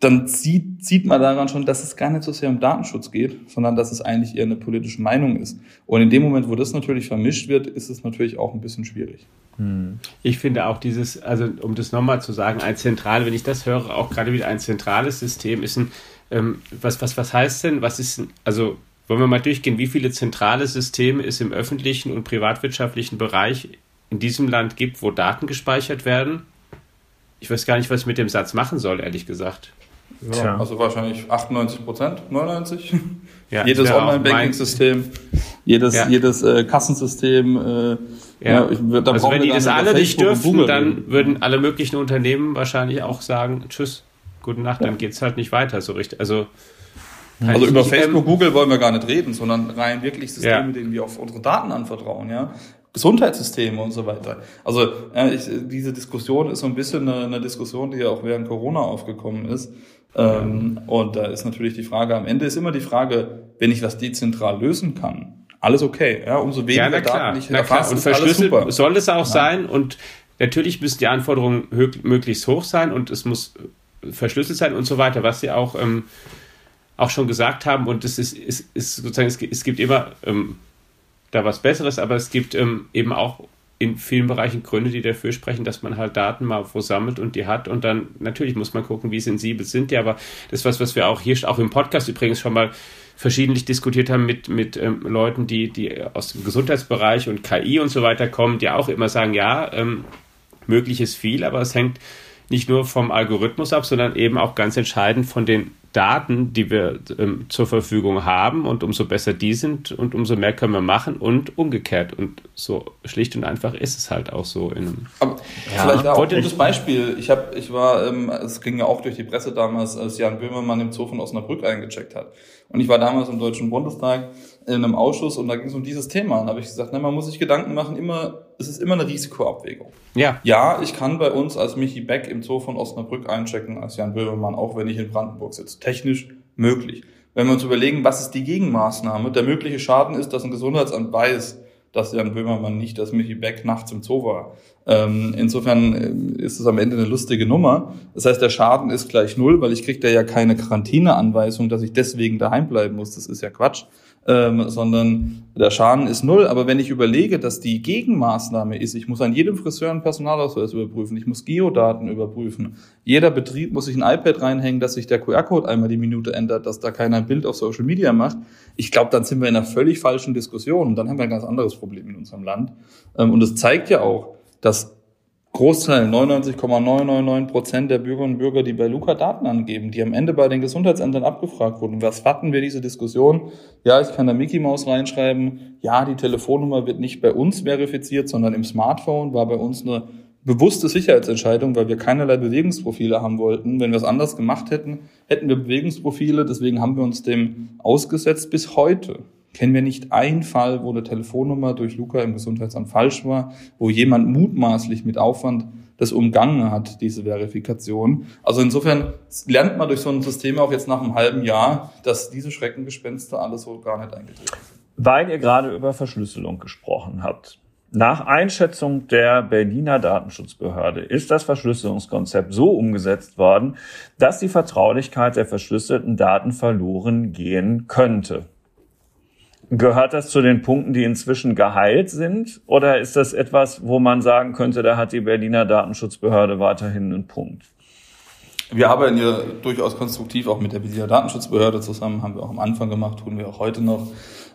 dann sieht man daran schon, dass es gar nicht so sehr um Datenschutz geht, sondern dass es eigentlich eher eine politische Meinung ist. Und in dem Moment, wo das natürlich vermischt wird, ist es natürlich auch ein bisschen schwierig. Ich finde auch dieses, also um das nochmal zu sagen, wenn ich das höre, auch gerade wieder ein zentrales System ist ein, was heißt denn, also wollen wir mal durchgehen, wie viele zentrale Systeme es im öffentlichen und privatwirtschaftlichen Bereich in diesem Land gibt, wo Daten gespeichert werden? Ich weiß gar nicht, was ich mit dem Satz machen soll, ehrlich gesagt. Ja, also wahrscheinlich 98%, 99%. Ja, jedes Online-Banking-System, jedes Kassensystem. Also wenn die das alle nicht dürften, dann würden alle möglichen Unternehmen wahrscheinlich auch sagen, tschüss, gute Nacht, dann geht's halt nicht weiter so richtig. Also über Facebook, Google wollen wir gar nicht reden, sondern rein wirklich Systeme, denen wir auf unsere Daten anvertrauen, ja. Gesundheitssysteme und so weiter. Also diese Diskussion ist so ein bisschen eine Diskussion, die ja auch während Corona aufgekommen ist. Und da ist natürlich die Frage, am Ende ist immer die Frage, wenn ich was dezentral lösen kann, alles okay. Ja, umso weniger Daten ich erfasse, ist alles super. Soll es auch sein. Und natürlich müssen die Anforderungen möglichst hoch sein und es muss verschlüsselt sein und so weiter, was sie auch schon gesagt haben. Und es ist sozusagen, es gibt immer da was Besseres, aber es gibt eben auch in vielen Bereichen Gründe, die dafür sprechen, dass man halt Daten mal wo sammelt und die hat und dann natürlich muss man gucken, wie sensibel sind die, aber das ist was wir auch hier, auch im Podcast übrigens schon mal verschiedentlich diskutiert haben mit Leuten, die aus dem Gesundheitsbereich und KI und so weiter kommen, die auch immer sagen, möglich ist viel, aber es hängt nicht nur vom Algorithmus ab, sondern eben auch ganz entscheidend von den Daten, die wir zur Verfügung haben, und umso besser die sind und umso mehr können wir machen und umgekehrt, und so schlicht und einfach ist es halt auch so. Vielleicht auch ein gutes Beispiel, es ging ja auch durch die Presse damals, als Jan Böhmermann im Zoo von Osnabrück eingecheckt hat, und ich war damals im Deutschen Bundestag in einem Ausschuss und da ging es um dieses Thema und da habe ich gesagt, man muss sich Gedanken machen, es ist immer eine Risikoabwägung. Ja, ich kann bei uns als Michi Beck im Zoo von Osnabrück einchecken, als Jan Böhmermann, auch wenn ich in Brandenburg sitze. Technisch möglich. Wenn wir uns überlegen, was ist die Gegenmaßnahme? Der mögliche Schaden ist, dass ein Gesundheitsamt weiß, dass Jan Böhmermann nicht, dass Michi Beck nachts im Zoo war. Insofern ist es am Ende eine lustige Nummer. Das heißt, der Schaden ist gleich 0, weil ich kriege da ja keine Quarantäneanweisung, dass ich deswegen daheim bleiben muss. Das ist ja Quatsch. sondern der Schaden ist null. Aber wenn ich überlege, dass die Gegenmaßnahme ist, ich muss an jedem Friseur einen Personalausweis überprüfen, ich muss Geodaten überprüfen, jeder Betrieb muss sich ein iPad reinhängen, dass sich der QR-Code einmal die Minute ändert, dass da keiner ein Bild auf Social Media macht. Ich glaube, dann sind wir in einer völlig falschen Diskussion und dann haben wir ein ganz anderes Problem in unserem Land. Und es zeigt ja auch, dass Großteil, 99,999% der Bürgerinnen und Bürger, die bei Luca Daten angeben, die am Ende bei den Gesundheitsämtern abgefragt wurden. Und was hatten wir diese Diskussion? Ja, ich kann da Mickey Maus reinschreiben. Ja, die Telefonnummer wird nicht bei uns verifiziert, sondern im Smartphone, war bei uns eine bewusste Sicherheitsentscheidung, weil wir keinerlei Bewegungsprofile haben wollten. Wenn wir es anders gemacht hätten, hätten wir Bewegungsprofile. Deswegen haben wir uns dem ausgesetzt. Bis heute kennen wir nicht einen Fall, wo eine Telefonnummer durch Luca im Gesundheitsamt falsch war, wo jemand mutmaßlich mit Aufwand das umgangen hat, diese Verifikation. Also insofern lernt man durch so ein System auch jetzt nach einem halben Jahr, dass diese Schreckengespenster alles so gar nicht eingetreten sind. Weil ihr gerade über Verschlüsselung gesprochen habt. Nach Einschätzung der Berliner Datenschutzbehörde ist das Verschlüsselungskonzept so umgesetzt worden, dass die Vertraulichkeit der verschlüsselten Daten verloren gehen könnte. Gehört das zu den Punkten, die inzwischen geheilt sind? Oder ist das etwas, wo man sagen könnte, da hat die Berliner Datenschutzbehörde weiterhin einen Punkt? Wir arbeiten ja durchaus konstruktiv auch mit der Berliner Datenschutzbehörde zusammen, haben wir auch am Anfang gemacht, tun wir auch heute noch.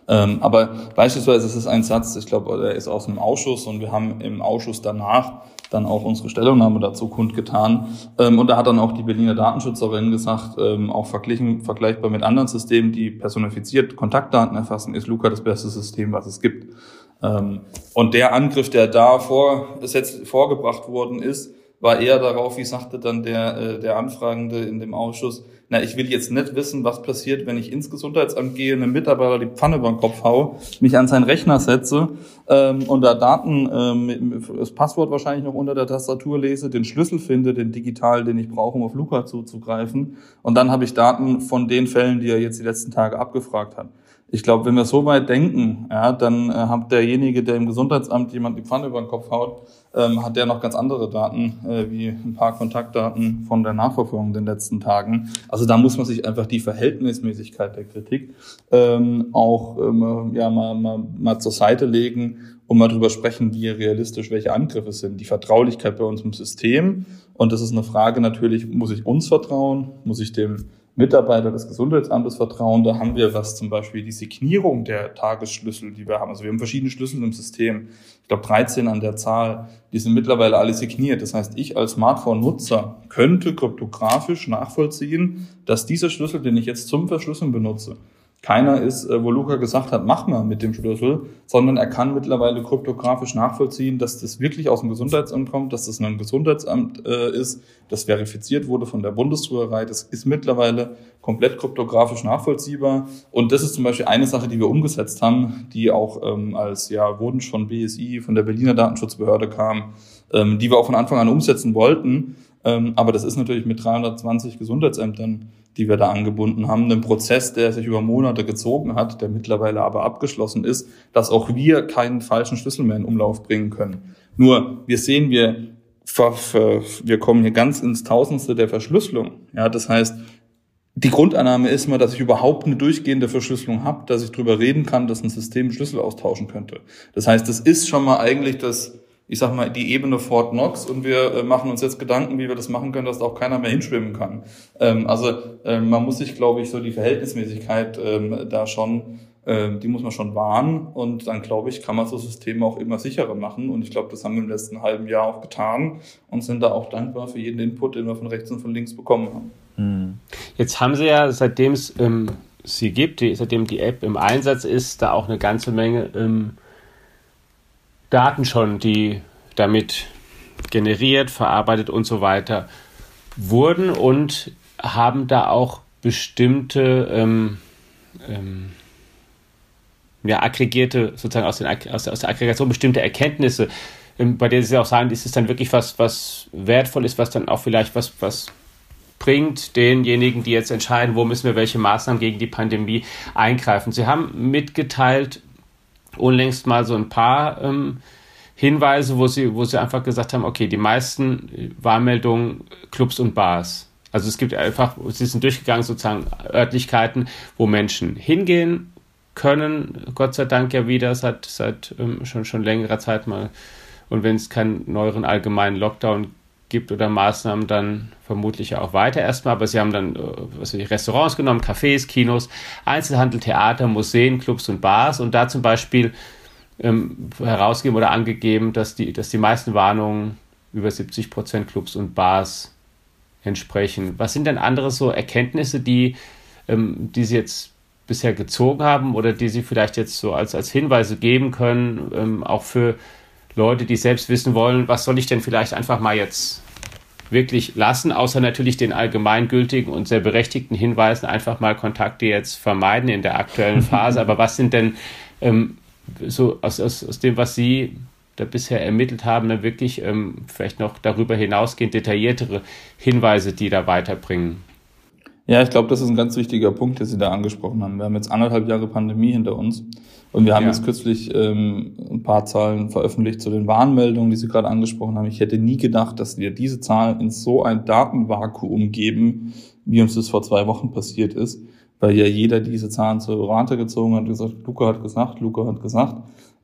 Aber beispielsweise ist es ein Satz, ich glaube, der ist aus einem Ausschuss und wir haben im Ausschuss danach dann auch unsere Stellungnahme dazu kundgetan. Und da hat dann auch die Berliner Datenschützerin gesagt, auch vergleichbar mit anderen Systemen, die personifiziert Kontaktdaten erfassen, ist Luca das beste System, was es gibt. Und der Angriff, der da vorgebracht worden ist, war eher darauf, wie sagte dann der Anfragende in dem Ausschuss, na, ich will jetzt nicht wissen, was passiert, wenn ich ins Gesundheitsamt gehe, einem Mitarbeiter die Pfanne über den Kopf hau, mich an seinen Rechner setze und da Daten, das Passwort wahrscheinlich noch unter der Tastatur lese, den Schlüssel finde, den digital, den ich brauche, um auf Luca zuzugreifen. Und dann habe ich Daten von den Fällen, die er jetzt die letzten Tage abgefragt hat. Ich glaube, wenn wir so weit denken, ja, dann hat derjenige, der im Gesundheitsamt jemand die Pfanne über den Kopf haut, hat der noch ganz andere Daten, wie ein paar Kontaktdaten von der Nachverfolgung in den letzten Tagen. Also da muss man sich einfach die Verhältnismäßigkeit der Kritik mal zur Seite legen und mal drüber sprechen, wie realistisch welche Angriffe sind. Die Vertraulichkeit bei uns im System. Und das ist eine Frage natürlich, muss ich uns vertrauen? Muss ich dem Mitarbeiter des Gesundheitsamtes vertrauen? Da haben wir was, zum Beispiel die Signierung der Tagesschlüssel, die wir haben. Also wir haben verschiedene Schlüssel im System. Ich glaube 13 an der Zahl, die sind mittlerweile alle signiert. Das heißt, ich als Smartphone-Nutzer könnte kryptografisch nachvollziehen, dass dieser Schlüssel, den ich jetzt zum Verschlüsseln benutze, keiner ist, wo Luca gesagt hat, mach mal mit dem Schlüssel, sondern er kann mittlerweile kryptografisch nachvollziehen, dass das wirklich aus dem Gesundheitsamt kommt, dass das ein Gesundheitsamt ist, das verifiziert wurde von der Bundesdruckerei. Das ist mittlerweile komplett kryptografisch nachvollziehbar. Und das ist zum Beispiel eine Sache, die wir umgesetzt haben, die auch als Wunsch von BSI, von der Berliner Datenschutzbehörde kam, die wir auch von Anfang an umsetzen wollten. Aber das ist natürlich mit 320 Gesundheitsämtern, die wir da angebunden haben, einen Prozess, der sich über Monate gezogen hat, der mittlerweile aber abgeschlossen ist, dass auch wir keinen falschen Schlüssel mehr in Umlauf bringen können. Nur, wir sehen, wir kommen hier ganz ins Tausendste der Verschlüsselung. Ja, das heißt, die Grundannahme ist mal, dass ich überhaupt eine durchgehende Verschlüsselung habe, dass ich drüber reden kann, dass ein System Schlüssel austauschen könnte. Das heißt, das ist schon mal eigentlich das, ich sag mal, die Ebene Fort Knox und wir machen uns jetzt Gedanken, wie wir das machen können, dass da auch keiner mehr hinschwimmen kann. Man muss sich, glaube ich, so die Verhältnismäßigkeit die muss man schon wahren und dann, glaube ich, kann man so Systeme auch immer sicherer machen und ich glaube, das haben wir im letzten halben Jahr auch getan und sind da auch dankbar für jeden Input, den wir von rechts und von links bekommen haben. Jetzt haben Sie ja, seitdem es sie gibt, seitdem die App im Einsatz ist, da auch eine ganze Menge Daten schon, die damit generiert, verarbeitet und so weiter wurden und haben da auch bestimmte aggregierte, sozusagen aus der Aggregation bestimmte Erkenntnisse, bei der Sie auch sagen, ist es dann wirklich was wertvoll ist, was dann auch vielleicht was bringt denjenigen, die jetzt entscheiden, wo müssen wir welche Maßnahmen gegen die Pandemie eingreifen. Sie haben mitgeteilt, unlängst mal so ein paar Hinweise, wo sie einfach gesagt haben, okay, die meisten Warnmeldungen, Clubs und Bars. Also es gibt einfach, sie sind durchgegangen sozusagen Örtlichkeiten, wo Menschen hingehen können, Gott sei Dank ja wieder seit schon längerer Zeit mal. Und wenn es keinen neueren allgemeinen Lockdown gibt oder Maßnahmen, dann vermutlich ja auch weiter erstmal. Aber sie haben dann Restaurants genommen, Cafés, Kinos, Einzelhandel, Theater, Museen, Clubs und Bars und da zum Beispiel herausgegeben oder angegeben, dass die meisten Warnungen über 70% Clubs und Bars entsprechen. Was sind denn andere so Erkenntnisse, die Sie jetzt bisher gezogen haben oder die Sie vielleicht jetzt so als Hinweise geben können, auch für Leute, die selbst wissen wollen, was soll ich denn vielleicht einfach mal jetzt wirklich lassen, außer natürlich den allgemeingültigen und sehr berechtigten Hinweisen, einfach mal Kontakte jetzt vermeiden in der aktuellen Phase. Aber was sind denn so aus dem, was Sie da bisher ermittelt haben, dann wirklich vielleicht noch darüber hinausgehend detailliertere Hinweise, die da weiterbringen? Ja, ich glaube, das ist ein ganz wichtiger Punkt, den Sie da angesprochen haben. Wir haben jetzt 1,5 Jahre Pandemie hinter uns und wir haben jetzt kürzlich ein paar Zahlen veröffentlicht zu den Warnmeldungen, die Sie gerade angesprochen haben. Ich hätte nie gedacht, dass wir diese Zahlen in so ein Datenvakuum geben, wie uns das vor 2 Wochen passiert ist, weil ja jeder diese Zahlen zur Rate gezogen hat und gesagt, Luca hat gesagt.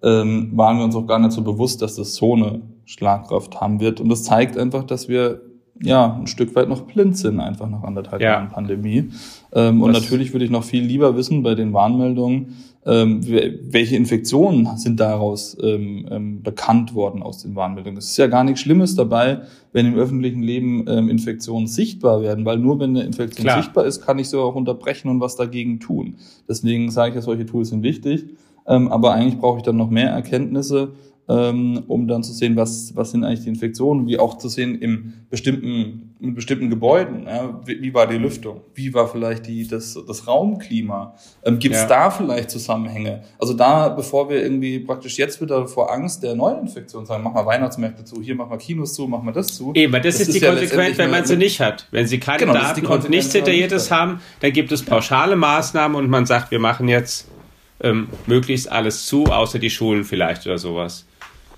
Waren wir uns auch gar nicht so bewusst, dass das so eine Schlagkraft haben wird. Und das zeigt einfach, dass wir ein Stück weit noch blind sind, einfach nach 1,5 Jahren Pandemie. Und natürlich würde ich noch viel lieber wissen bei den Warnmeldungen, welche Infektionen sind daraus bekannt worden aus den Warnmeldungen. Es ist ja gar nichts Schlimmes dabei, wenn im öffentlichen Leben Infektionen sichtbar werden, weil nur wenn eine Infektion sichtbar ist, kann ich sie auch unterbrechen und was dagegen tun. Deswegen sage ich ja, solche Tools sind wichtig, aber eigentlich brauche ich dann noch mehr Erkenntnisse, um dann zu sehen, was sind eigentlich die Infektionen, wie auch zu sehen in bestimmten Gebäuden, ja, wie war die Lüftung, wie war vielleicht das Raumklima, gibt es da vielleicht Zusammenhänge? Also da, bevor wir irgendwie praktisch jetzt wieder vor Angst der neuen Infektion sagen, mach mal Weihnachtsmärkte zu, hier mach mal Kinos zu, mach mal das zu. Eben, weil das ist die Konsequenz, wenn man sie nicht hat. Wenn sie keine Daten und nichts Detailliertes haben, dann gibt es pauschale Maßnahmen und man sagt, wir machen jetzt möglichst alles zu, außer die Schulen vielleicht oder sowas.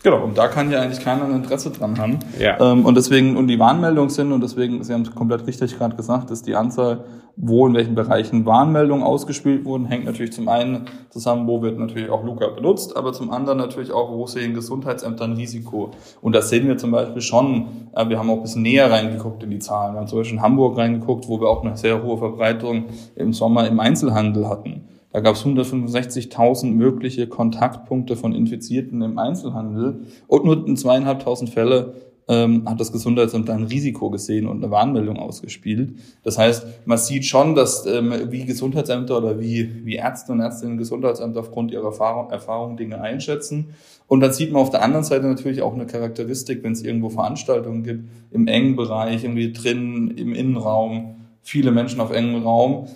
Genau, und da kann ja eigentlich keiner ein Interesse dran haben. Ja. Und die Warnmeldungen sind, und deswegen, Sie haben es komplett richtig gerade gesagt, dass die Anzahl, wo in welchen Bereichen Warnmeldungen ausgespielt wurden, hängt natürlich zum einen zusammen, wo wird natürlich auch Luca benutzt, aber zum anderen natürlich auch, wo sehen Gesundheitsämter ein Risiko. Und das sehen wir zum Beispiel schon, wir haben auch ein bisschen näher reingeguckt in die Zahlen. Wir haben zum Beispiel in Hamburg reingeguckt, wo wir auch eine sehr hohe Verbreitung im Sommer im Einzelhandel hatten. Da gab es 165.000 mögliche Kontaktpunkte von Infizierten im Einzelhandel und nur in 2.500 Fälle hat das Gesundheitsamt ein Risiko gesehen und eine Warnmeldung ausgespielt. Das heißt, man sieht schon, dass wie Gesundheitsämter oder wie Ärzte und Ärztinnen Gesundheitsämter aufgrund ihrer Erfahrung Dinge einschätzen. Und dann sieht man auf der anderen Seite natürlich auch eine Charakteristik, wenn es irgendwo Veranstaltungen gibt, im engen Bereich, irgendwie drin, im Innenraum, viele Menschen auf engem Raum,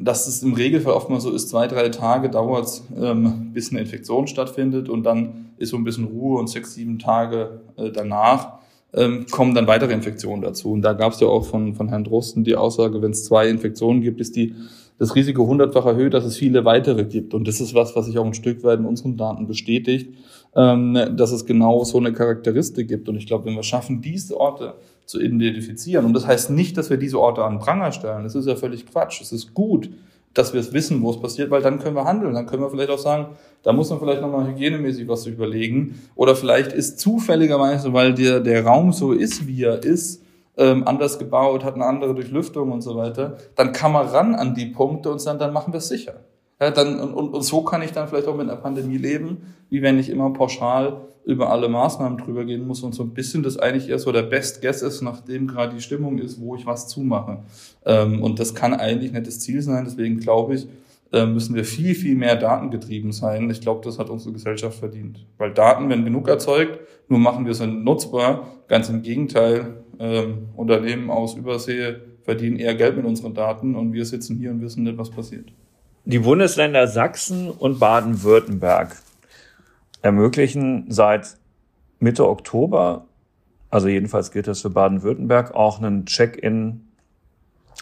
dass es im Regelfall oftmals so ist, 2-3 Tage dauert es, bis eine Infektion stattfindet und dann ist so ein bisschen Ruhe und 6-7 Tage danach kommen dann weitere Infektionen dazu. Und da gab es ja auch von Herrn Drosten die Aussage, wenn es 2 Infektionen gibt, ist das Risiko 100-fach erhöht, dass es viele weitere gibt. Und das ist was sich auch ein Stück weit in unseren Daten bestätigt, dass es genau so eine Charakteristik gibt. Und ich glaube, wenn wir schaffen, diese Orte zu identifizieren. Und das heißt nicht, dass wir diese Orte an Pranger stellen. Das ist ja völlig Quatsch. Es ist gut, dass wir es wissen, wo es passiert, weil dann können wir handeln. Dann können wir vielleicht auch sagen, da muss man vielleicht nochmal hygienemäßig was überlegen. Oder vielleicht ist zufälligerweise, weil der Raum so ist, wie er ist, anders gebaut, hat eine andere Durchlüftung und so weiter, dann kann man ran an die Punkte und sagen, dann machen wir es sicher. Ja, und so kann ich dann vielleicht auch mit einer Pandemie leben, wie wenn ich immer pauschal über alle Maßnahmen drüber gehen muss und so ein bisschen das eigentlich eher so der Best Guess ist, nachdem gerade die Stimmung ist, wo ich was zumache. Und das kann eigentlich nicht das Ziel sein. Deswegen glaube ich, müssen wir viel, viel mehr datengetrieben sein. Ich glaube, das hat unsere Gesellschaft verdient. Weil Daten werden genug erzeugt, nur machen wir sie nutzbar. Ganz im Gegenteil, Unternehmen aus Übersee verdienen eher Geld mit unseren Daten und wir sitzen hier und wissen nicht, was passiert. Die Bundesländer Sachsen und Baden-Württemberg ermöglichen seit Mitte Oktober, also jedenfalls gilt das für Baden-Württemberg, auch einen Check-in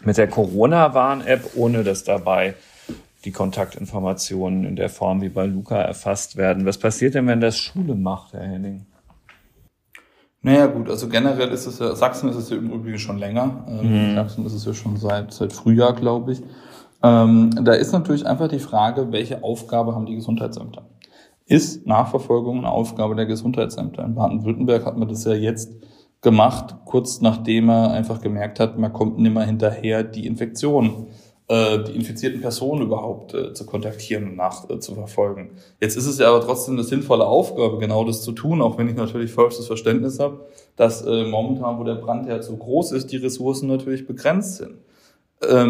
mit der Corona-Warn-App, ohne dass dabei die Kontaktinformationen in der Form wie bei Luca erfasst werden. Was passiert denn, wenn das Schule macht, Herr Henning? Naja gut, also generell ist es ja, Sachsen ist es ja im Übrigen schon länger. Sachsen ist es ja schon seit Frühjahr, glaube ich. Da ist natürlich einfach die Frage, welche Aufgabe haben die Gesundheitsämter? Ist Nachverfolgung eine Aufgabe der Gesundheitsämter? In Baden-Württemberg hat man das ja jetzt gemacht, kurz nachdem er einfach gemerkt hat, man kommt nimmer hinterher, die infizierten Personen überhaupt zu kontaktieren und zu verfolgen. Jetzt ist es ja aber trotzdem eine sinnvolle Aufgabe, genau das zu tun, auch wenn ich natürlich vollstes Verständnis habe, dass momentan, wo der Brandherd so groß ist, die Ressourcen natürlich begrenzt sind.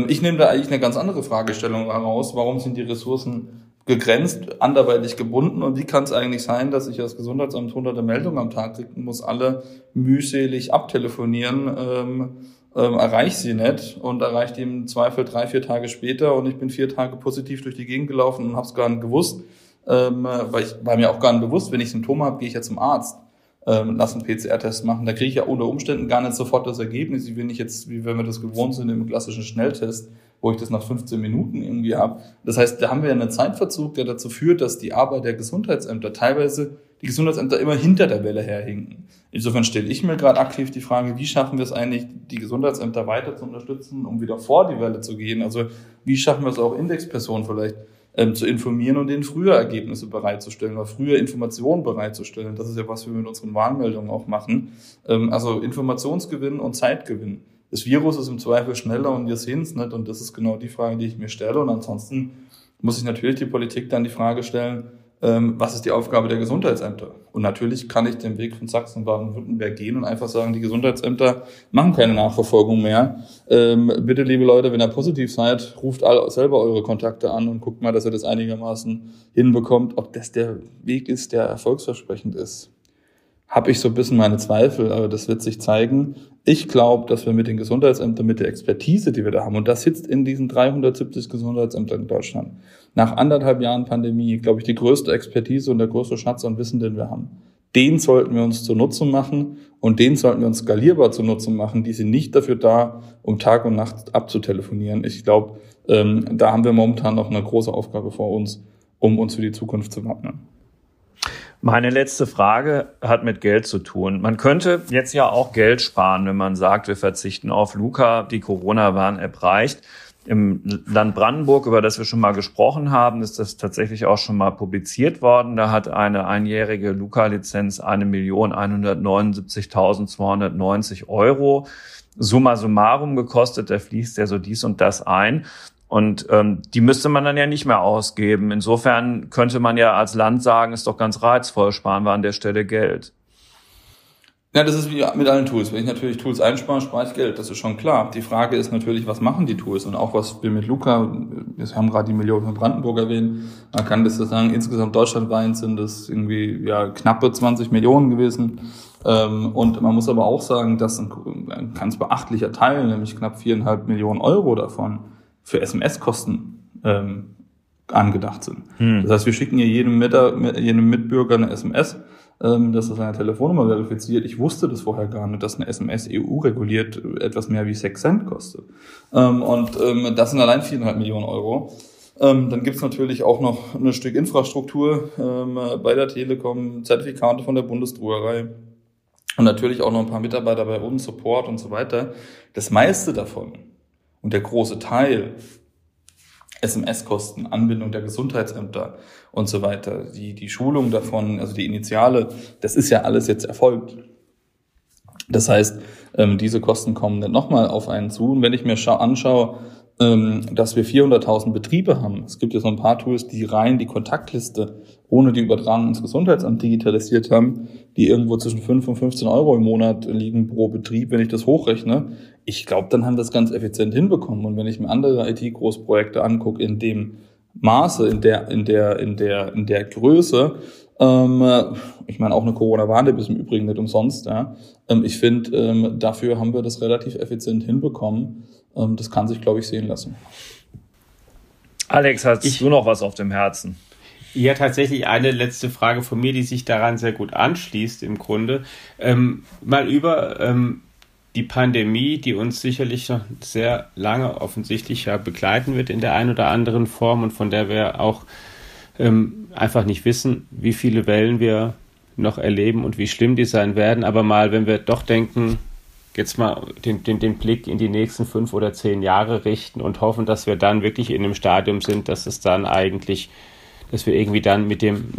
Ich nehme da eigentlich eine ganz andere Fragestellung heraus. Warum sind die Ressourcen begrenzt, anderweitig gebunden? Und wie kann es eigentlich sein, dass ich als Gesundheitsamt hunderte Meldungen am Tag kriegen muss, alle mühselig abtelefonieren, erreiche sie nicht und erreiche die im Zweifel 3-4 Tage später und ich bin 4 Tage positiv durch die Gegend gelaufen und habe es gar nicht gewusst, war mir auch gar nicht bewusst, wenn ich Symptome habe, gehe ich ja zum Arzt, lass einen PCR-Test machen, da kriege ich ja unter Umständen gar nicht sofort das Ergebnis, wie wenn ich jetzt, wie wenn wir das gewohnt sind im klassischen Schnelltest, wo ich das nach 15 Minuten irgendwie habe. Das heißt, da haben wir einen Zeitverzug, der dazu führt, dass die Arbeit der Gesundheitsämter teilweise die Gesundheitsämter immer hinter der Welle herhinken. Insofern stelle ich mir gerade aktiv die Frage, wie schaffen wir es eigentlich, die Gesundheitsämter weiter zu unterstützen, um wieder vor die Welle zu gehen? Also wie schaffen wir es auch, Indexpersonen vielleicht zu informieren und denen früher Ergebnisse bereitzustellen oder früher Informationen bereitzustellen? Das ist ja, was wir mit unseren Warnmeldungen auch machen. Also Informationsgewinn und Zeitgewinn. Das Virus ist im Zweifel schneller und wir sehen es nicht. Und das ist genau die Frage, die ich mir stelle. Und ansonsten muss ich natürlich die Politik dann die Frage stellen, was ist die Aufgabe der Gesundheitsämter? Und natürlich kann ich den Weg von Sachsen und Baden-Württemberg gehen und einfach sagen, die Gesundheitsämter machen keine Nachverfolgung mehr. Bitte, liebe Leute, wenn ihr positiv seid, ruft selber eure Kontakte an und guckt mal, dass ihr das einigermaßen hinbekommt, ob das der Weg ist, der erfolgsversprechend ist. Habe ich so ein bisschen meine Zweifel, aber das wird sich zeigen. Ich glaube, dass wir mit den Gesundheitsämtern, mit der Expertise, die wir da haben, und das sitzt in diesen 370 Gesundheitsämtern in Deutschland, nach 1,5 Jahren Pandemie, glaube ich, die größte Expertise und der größte Schatz an Wissen, den wir haben. Den sollten wir uns zunutze machen und den sollten wir uns skalierbar zunutze machen. Die sind nicht dafür da, um Tag und Nacht abzutelefonieren. Ich glaube, da haben wir momentan noch eine große Aufgabe vor uns, um uns für die Zukunft zu wappnen. Meine letzte Frage hat mit Geld zu tun. Man könnte jetzt ja auch Geld sparen, wenn man sagt, wir verzichten auf Luca, die Corona-Warn-App reicht. Im Land Brandenburg, über das wir schon mal gesprochen haben, ist das tatsächlich auch schon mal publiziert worden. Da hat eine einjährige Luca-Lizenz 1.179.290 € summa summarum gekostet. Da fließt ja so dies und das ein. Und die müsste man dann ja nicht mehr ausgeben. Insofern könnte man ja als Land sagen, ist doch ganz reizvoll, sparen wir an der Stelle Geld. Ja, das ist wie mit allen Tools. Wenn ich natürlich Tools einspare, spare ich Geld. Das ist schon klar. Die Frage ist natürlich, was machen die Tools? Und auch was wir mit Luca, wir haben gerade die Million von Brandenburg erwähnt, man kann das sagen, insgesamt deutschlandweit sind das irgendwie ja knappe 20 Millionen gewesen. Und man muss aber auch sagen, dass ein ganz beachtlicher Teil, nämlich knapp 4,5 Millionen € davon, für SMS-Kosten angedacht sind. Das heißt, wir schicken hier jedem Mitbürger eine SMS, dass er seine Telefonnummer verifiziert. Ich wusste das vorher gar nicht, dass eine SMS EU-reguliert etwas mehr wie 6 Cent kostet. Das sind allein 4,5 Millionen €. Dann gibt's natürlich auch noch ein Stück Infrastruktur bei der Telekom, Zertifikate von der Bundesdruckerei und natürlich auch noch ein paar Mitarbeiter bei uns, Support und so weiter. Das meiste davon und der große Teil, SMS-Kosten, Anbindung der Gesundheitsämter und so weiter, die Schulung davon, also die Initiale, das ist ja alles jetzt erfolgt. Das heißt, diese Kosten kommen dann nochmal auf einen zu. Und wenn ich mir anschaue, dass wir 400.000 Betriebe haben, es gibt jetzt noch ein paar Tools, die rein die Kontaktliste ohne die Übertragung ins Gesundheitsamt digitalisiert haben, die irgendwo zwischen 5 und 15 € im Monat liegen pro Betrieb, wenn ich das hochrechne. Ich glaube, dann haben wir das ganz effizient hinbekommen. Und wenn ich mir andere IT-Großprojekte angucke, in dem Maße, in der Größe, ich meine, auch eine Corona-Warn-App ist im Übrigen nicht umsonst, ja. Ich finde, dafür haben wir das relativ effizient hinbekommen. Das kann sich, glaube ich, sehen lassen. Alex, hast du noch was auf dem Herzen? Ja, tatsächlich eine letzte Frage von mir, die sich daran sehr gut anschließt im Grunde. Mal über die Pandemie, die uns sicherlich noch sehr lange offensichtlich ja begleiten wird in der einen oder anderen Form und von der wir auch einfach nicht wissen, wie viele Wellen wir noch erleben und wie schlimm die sein werden. Aber mal, wenn wir doch denken, jetzt mal den Blick in die nächsten 5 oder 10 Jahre richten und hoffen, dass wir dann wirklich in einem Stadium sind, dass es dann eigentlich, dass wir irgendwie dann mit dem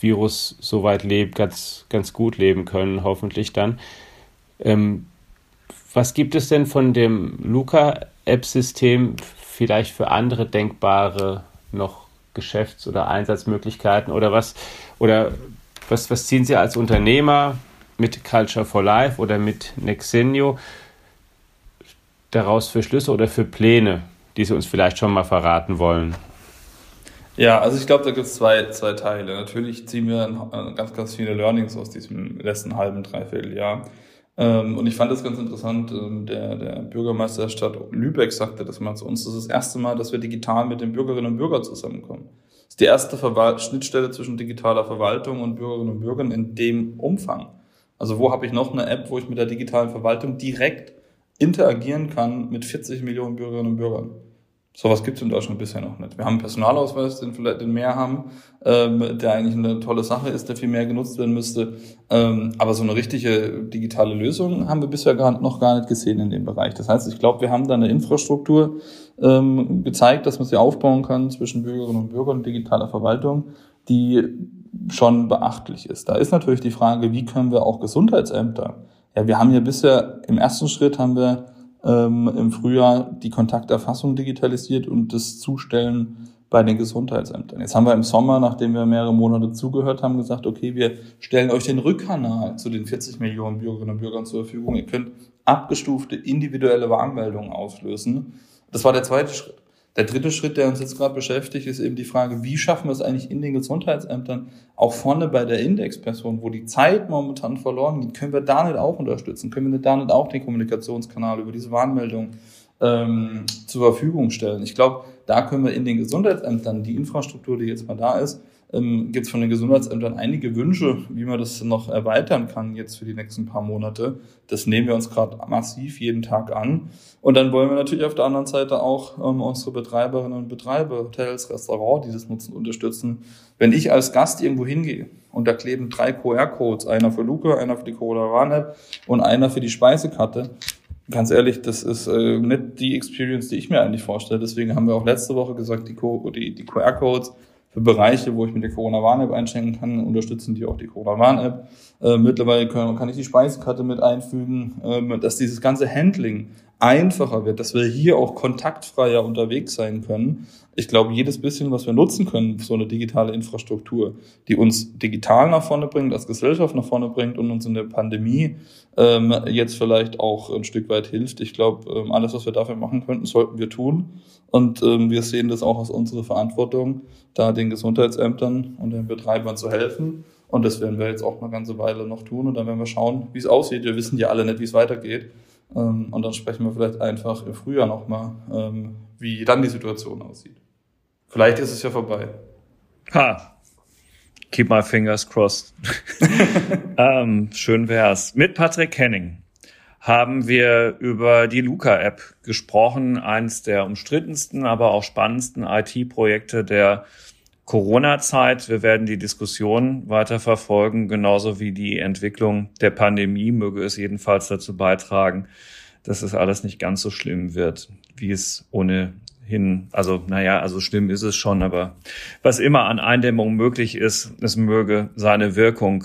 Virus so weit leben, ganz gut leben können, hoffentlich dann. Was gibt es denn von dem Luca-App-System vielleicht für andere denkbare noch Geschäfts- oder Einsatzmöglichkeiten oder was ziehen Sie als Unternehmer mit Culture for Life oder mit Nexenio daraus für Schlüsse oder für Pläne, die Sie uns vielleicht schon mal verraten wollen? Ja, also ich glaube, da gibt es zwei Teile. Natürlich ziehen wir ganz viele Learnings aus diesem letzten halben, dreiviertel Jahr. Und ich fand das ganz interessant, der Bürgermeister der Stadt Lübeck sagte das mal zu uns, das ist das erste Mal, dass wir digital mit den Bürgerinnen und Bürgern zusammenkommen. Das ist die erste Schnittstelle zwischen digitaler Verwaltung und Bürgerinnen und Bürgern in dem Umfang. Also wo habe ich noch eine App, wo ich mit der digitalen Verwaltung direkt interagieren kann mit 40 Millionen Bürgerinnen und Bürgern? Sowas gibt es in Deutschland bisher noch nicht. Wir haben einen Personalausweis, den vielleicht mehr haben, der eigentlich eine tolle Sache ist, der viel mehr genutzt werden müsste. Aber so eine richtige digitale Lösung haben wir bisher noch gar nicht gesehen in dem Bereich. Das heißt, ich glaube, wir haben da eine Infrastruktur gezeigt, dass man sie aufbauen kann zwischen Bürgerinnen und Bürgern und digitaler Verwaltung, die schon beachtlich ist. Da ist natürlich die Frage, wie können wir auch Gesundheitsämter? Ja, wir haben ja bisher im ersten Schritt im Frühjahr die Kontakterfassung digitalisiert und das Zustellen bei den Gesundheitsämtern. Jetzt haben wir im Sommer, nachdem wir mehrere Monate zugehört haben, gesagt, okay, wir stellen euch den Rückkanal zu den 40 Millionen Bürgerinnen und Bürgern zur Verfügung. Ihr könnt abgestufte individuelle Warnmeldungen auslösen. Das war der zweite Schritt. Der dritte Schritt, der uns jetzt gerade beschäftigt, ist eben die Frage, wie schaffen wir es eigentlich in den Gesundheitsämtern, auch vorne bei der Indexperson, wo die Zeit momentan verloren geht, können wir da nicht auch unterstützen? Können wir da nicht auch den Kommunikationskanal über diese Warnmeldung zur Verfügung stellen? Ich glaube, da können wir in den Gesundheitsämtern, die Infrastruktur, die jetzt mal da ist, gibt es von den Gesundheitsämtern einige Wünsche, wie man das noch erweitern kann jetzt für die nächsten paar Monate. Das nehmen wir uns gerade massiv jeden Tag an. Und dann wollen wir natürlich auf der anderen Seite auch unsere Betreiberinnen und Betreiber, Hotels, Restaurants, die das nutzen, unterstützen. Wenn ich als Gast irgendwo hingehe und da kleben 3 QR-Codes, einer für Luca, einer für die Corona-Warn-App und einer für die Speisekarte, ganz ehrlich, das ist nicht die Experience, die ich mir eigentlich vorstelle. Deswegen haben wir auch letzte Woche gesagt, die QR-Codes, für Bereiche, wo ich mit der Corona-Warn-App einschenken kann, unterstützen die auch die Corona-Warn-App. Mittlerweile kann ich die Speisekarte mit einfügen, dass dieses ganze Handling einfacher wird, dass wir hier auch kontaktfreier unterwegs sein können. Ich glaube, jedes bisschen, was wir nutzen können, so eine digitale Infrastruktur, die uns digital nach vorne bringt, als Gesellschaft nach vorne bringt und uns in der Pandemie jetzt vielleicht auch ein Stück weit hilft. Ich glaube, alles, was wir dafür machen könnten, sollten wir tun. Und wir sehen das auch als unsere Verantwortung, da den Gesundheitsämtern und den Betreibern zu helfen. Und das werden wir jetzt auch eine ganze Weile noch tun. Und dann werden wir schauen, wie es aussieht. Wir wissen ja alle nicht, wie es weitergeht. Und dann sprechen wir vielleicht einfach im Frühjahr nochmal, wie dann die Situation aussieht. Vielleicht ist es ja vorbei. Ha! Keep my fingers crossed. Schön wär's. Mit Patrick Henning haben wir über die Luca-App gesprochen. Eins der umstrittensten, aber auch spannendsten IT-Projekte der Corona-Zeit. Wir werden die Diskussion weiter verfolgen, genauso wie die Entwicklung der Pandemie. Möge es jedenfalls dazu beitragen, dass es alles nicht ganz so schlimm wird, wie es ohnehin, also schlimm ist es schon, aber was immer an Eindämmung möglich ist, es möge seine Wirkung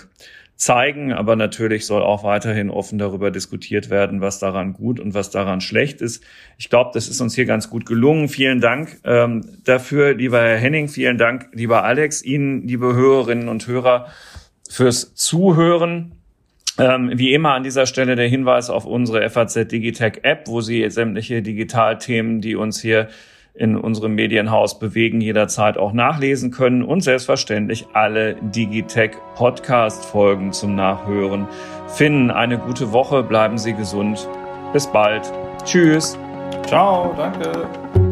zeigen. Aber natürlich soll auch weiterhin offen darüber diskutiert werden, was daran gut und was daran schlecht ist. Ich glaube, das ist uns hier ganz gut gelungen. Vielen Dank dafür, lieber Herr Henning. Vielen Dank, lieber Alex. Ihnen, liebe Hörerinnen und Hörer, fürs Zuhören. Wie immer an dieser Stelle der Hinweis auf unsere FAZ Digitech App, wo Sie sämtliche Digitalthemen, die uns hier in unserem Medienhaus bewegen, jederzeit auch nachlesen können und selbstverständlich alle Digitech-Podcast-Folgen zum Nachhören finden. Eine gute Woche, bleiben Sie gesund. Bis bald. Tschüss. Ciao, danke.